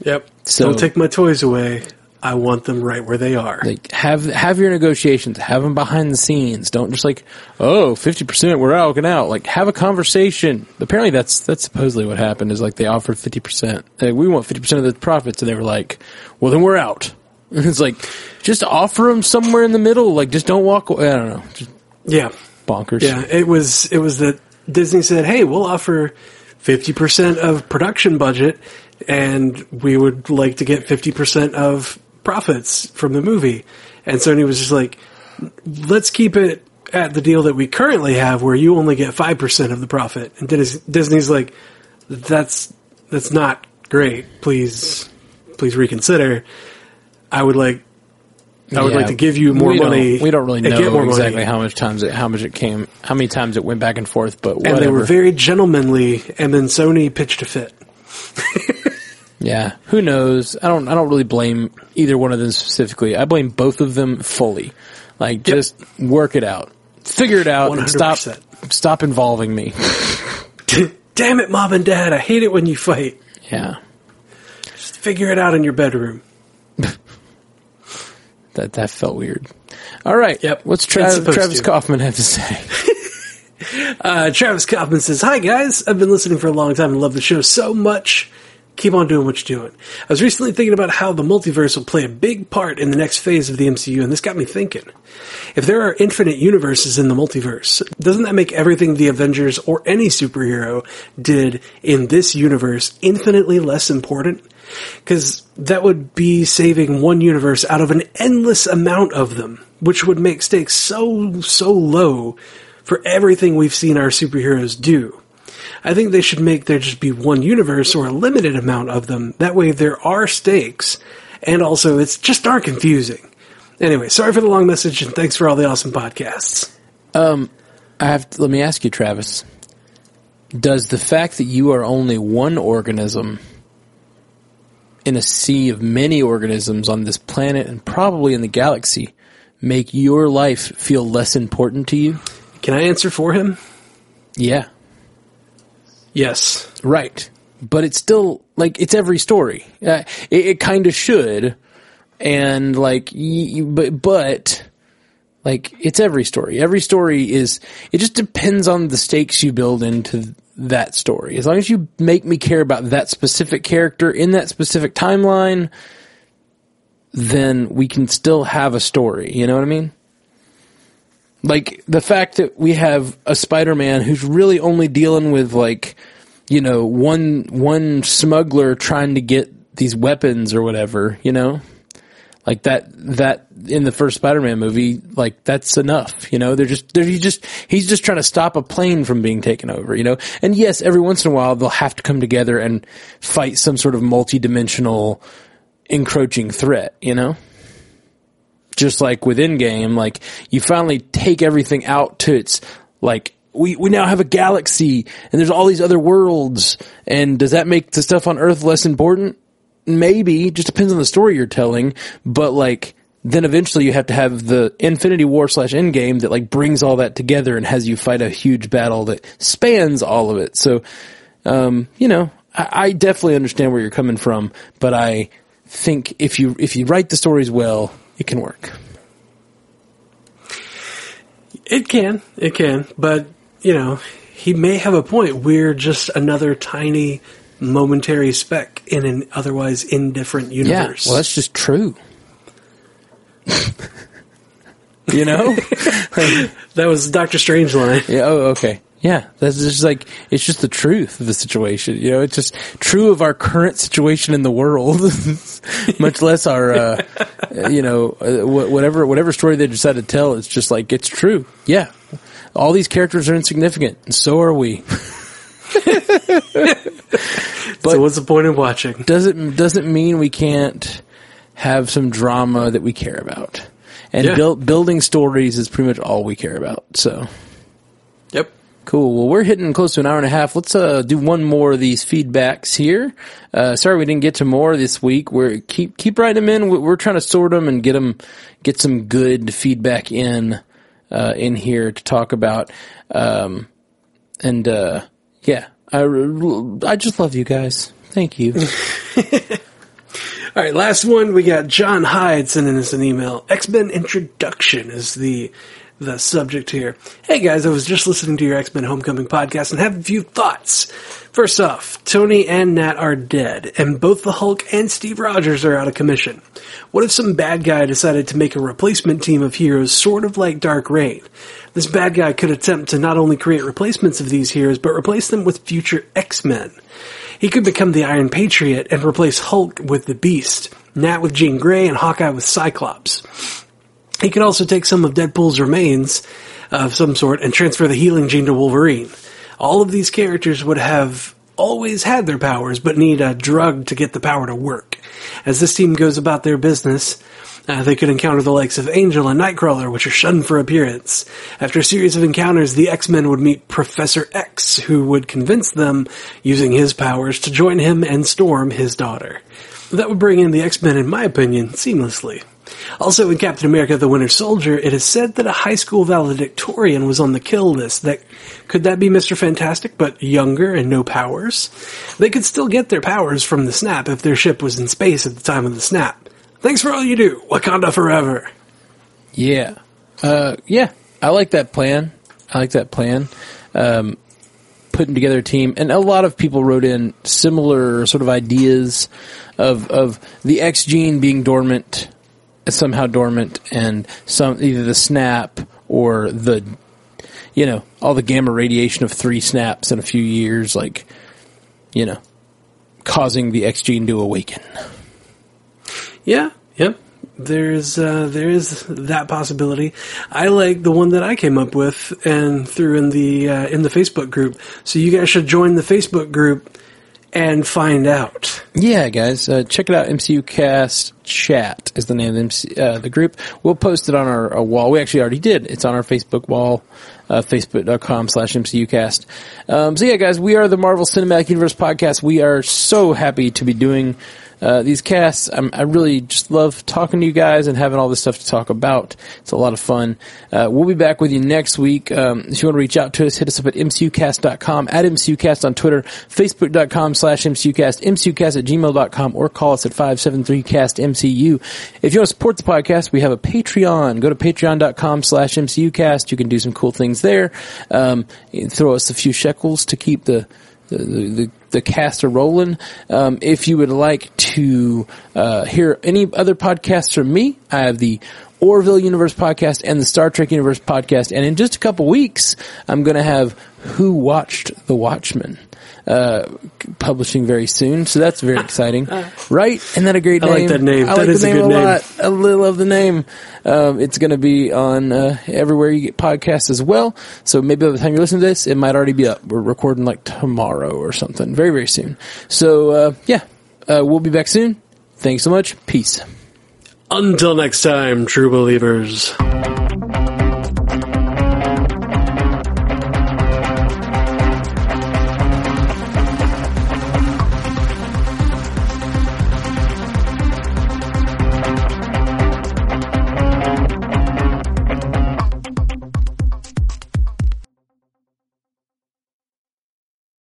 Yep. So, don't take my toys away. I want them right where they are. Like have your negotiations. Have them behind the scenes. Don't just like, oh, 50%, we're out and out. Like have a conversation. Apparently that's supposedly what happened is like they offered 50%. Like, we want 50% of the profits, and they were like, well then we're out. And it's like just offer them somewhere in the middle. Like just don't walk away. I don't know. Just bonkers. Yeah, it was that Disney said, hey, we'll offer 50% of production budget, and we would like to get 50% of profits from the movie. And Sony was just like, let's keep it at the deal that we currently have where you only get 5% of the profit. And Disney's like, that's not great. Please reconsider. I would like to give you more money. We don't really know exactly how many times it went back and forth, but whatever. And they were very gentlemanly, and then Sony pitched a fit. Yeah, who knows? I don't really blame either one of them specifically. I blame both of them fully. Like, just work it out, figure it out, 100%. And stop involving me. Damn it, Mom and Dad! I hate it when you fight. Yeah, just figure it out in your bedroom. That felt weird. All right. Yep. What's Travis Kaufman have to say? Travis Kaufman says, hi guys, I've been listening for a long time and love the show so much. Keep on doing what you're doing. I was recently thinking about how the multiverse will play a big part in the next phase of the MCU, and this got me thinking. If there are infinite universes in the multiverse, doesn't that make everything the Avengers or any superhero did in this universe infinitely less important? Because that would be saving one universe out of an endless amount of them, which would make stakes so low for everything we've seen our superheroes do. I think they should make there just be one universe or a limited amount of them. That way there are stakes, and also it's just darn confusing. Anyway, sorry for the long message, and thanks for all the awesome podcasts. Let me ask you, Travis. Does the fact that you are only one organism in a sea of many organisms on this planet and probably in the galaxy make your life feel less important to you? Can I answer for him? Yeah. Yes. Right. But it's still, like, it's every story. It kind of should. And, like, but, like, it's every story. Every story is, it just depends on the stakes you build into that story. As long as you make me care about that specific character in that specific timeline, then we can still have a story. You know what I mean? Like, the fact that we have a Spider-Man who's really only dealing with, like, you know, one smuggler trying to get these weapons or whatever, you know? Like, that in the first Spider-Man movie, like, that's enough, you know? He's just trying to stop a plane from being taken over, you know? And yes, every once in a while, they'll have to come together and fight some sort of multi-dimensional encroaching threat, you know? Just like with Endgame, like, you finally take everything out to its, like, we now have a galaxy, and there's all these other worlds, and does that make the stuff on Earth less important? Maybe, just depends on the story you're telling, but, like, then eventually you have to have the Infinity War / Endgame that, like, brings all that together and has you fight a huge battle that spans all of it. So, you know, I definitely understand where you're coming from, but I think if you write the stories well, it can work. It can. But, you know, he may have a point. We're just another tiny, momentary speck in an otherwise indifferent universe. Yeah, well, that's just true. You know? That was Doctor Strange line. Yeah, oh, okay. Yeah, that's just like, it's just the truth of the situation. You know, it's just true of our current situation in the world, much less our, you know, whatever story they decide to tell. It's just like, it's true. Yeah. All these characters are insignificant, and so are we. But so what's the point of watching? Doesn't mean we can't have some drama that we care about. And building stories is pretty much all we care about. So, yep. Cool. Well, we're hitting close to an hour and a half. Let's do one more of these feedbacks here. Sorry we didn't get to more this week. We're keep writing them in. We're trying to sort them and get some good feedback in here to talk about. I just love you guys. Thank you. All right, last one. We got John Hyde sending us an email. X-Men Introduction is the subject here. Hey guys, I was just listening to your X-Men Homecoming podcast and have a few thoughts. First off, Tony and Nat are dead, and both the Hulk and Steve Rogers are out of commission. What if some bad guy decided to make a replacement team of heroes sort of like Dark Reign? This bad guy could attempt to not only create replacements of these heroes, but replace them with future X-Men. He could become the Iron Patriot and replace Hulk with the Beast, Nat with Jean Grey, and Hawkeye with Cyclops. He could also take some of Deadpool's remains of some sort and transfer the healing gene to Wolverine. All of these characters would have always had their powers, but need a drug to get the power to work. As this team goes about their business, they could encounter the likes of Angel and Nightcrawler, which are shunned for appearance. After a series of encounters, the X-Men would meet Professor X, who would convince them, using his powers, to join him and Storm, his daughter. That would bring in the X-Men, in my opinion, seamlessly. Also, in Captain America the Winter Soldier, it is said that a high school valedictorian was on the kill list. Could that be Mr. Fantastic, but younger and no powers? They could still get their powers from the snap if their ship was in space at the time of the snap. Thanks for all you do. Wakanda forever. Yeah. I like that plan. Putting together a team, and a lot of people wrote in similar sort of ideas of the X gene being dormant, somehow dormant, and some either the snap or the, you know, all the gamma radiation of 3 snaps in a few years, like, you know, causing the X gene to awaken. Yeah, yep. There is that possibility. I like the one that I came up with and threw in the Facebook group. So you guys should join the Facebook group and find out. Yeah, guys, check it out. MCU Cast Chat is the name of the group. We'll post it on our wall. We actually already did. It's on our Facebook wall, facebook.com/MCUcast. So yeah, guys, we are the Marvel Cinematic Universe podcast. We are so happy to be doing these casts. I really just love talking to you guys and having all this stuff to talk about. It's a lot of fun. We'll be back with you next week. If you want to reach out to us, hit us up at mcucast.com, at mcucast on Twitter, facebook.com/mcucast, mcucast@gmail.com, or call us at 573-CAST-MCU. If you want to support the podcast, we have a Patreon. Go to patreon.com/mcucast. You can do some cool things there. Throw us a few shekels to keep the cast are rolling. If you would like to hear any other podcasts from me, I have the Orville Universe podcast and the Star Trek Universe podcast. And in just a couple weeks, I'm going to have Who Watched the Watchmen publishing very soon. So that's very exciting. Right? Isn't that a great name? I like that name. I like that name a lot. I really love the name. It's going to be on everywhere you get podcasts as well. So maybe by the time you listen to this, it might already be up. We're recording like tomorrow or something. Very, very soon. So, we'll be back soon. Thanks so much. Peace. Until next time, true believers.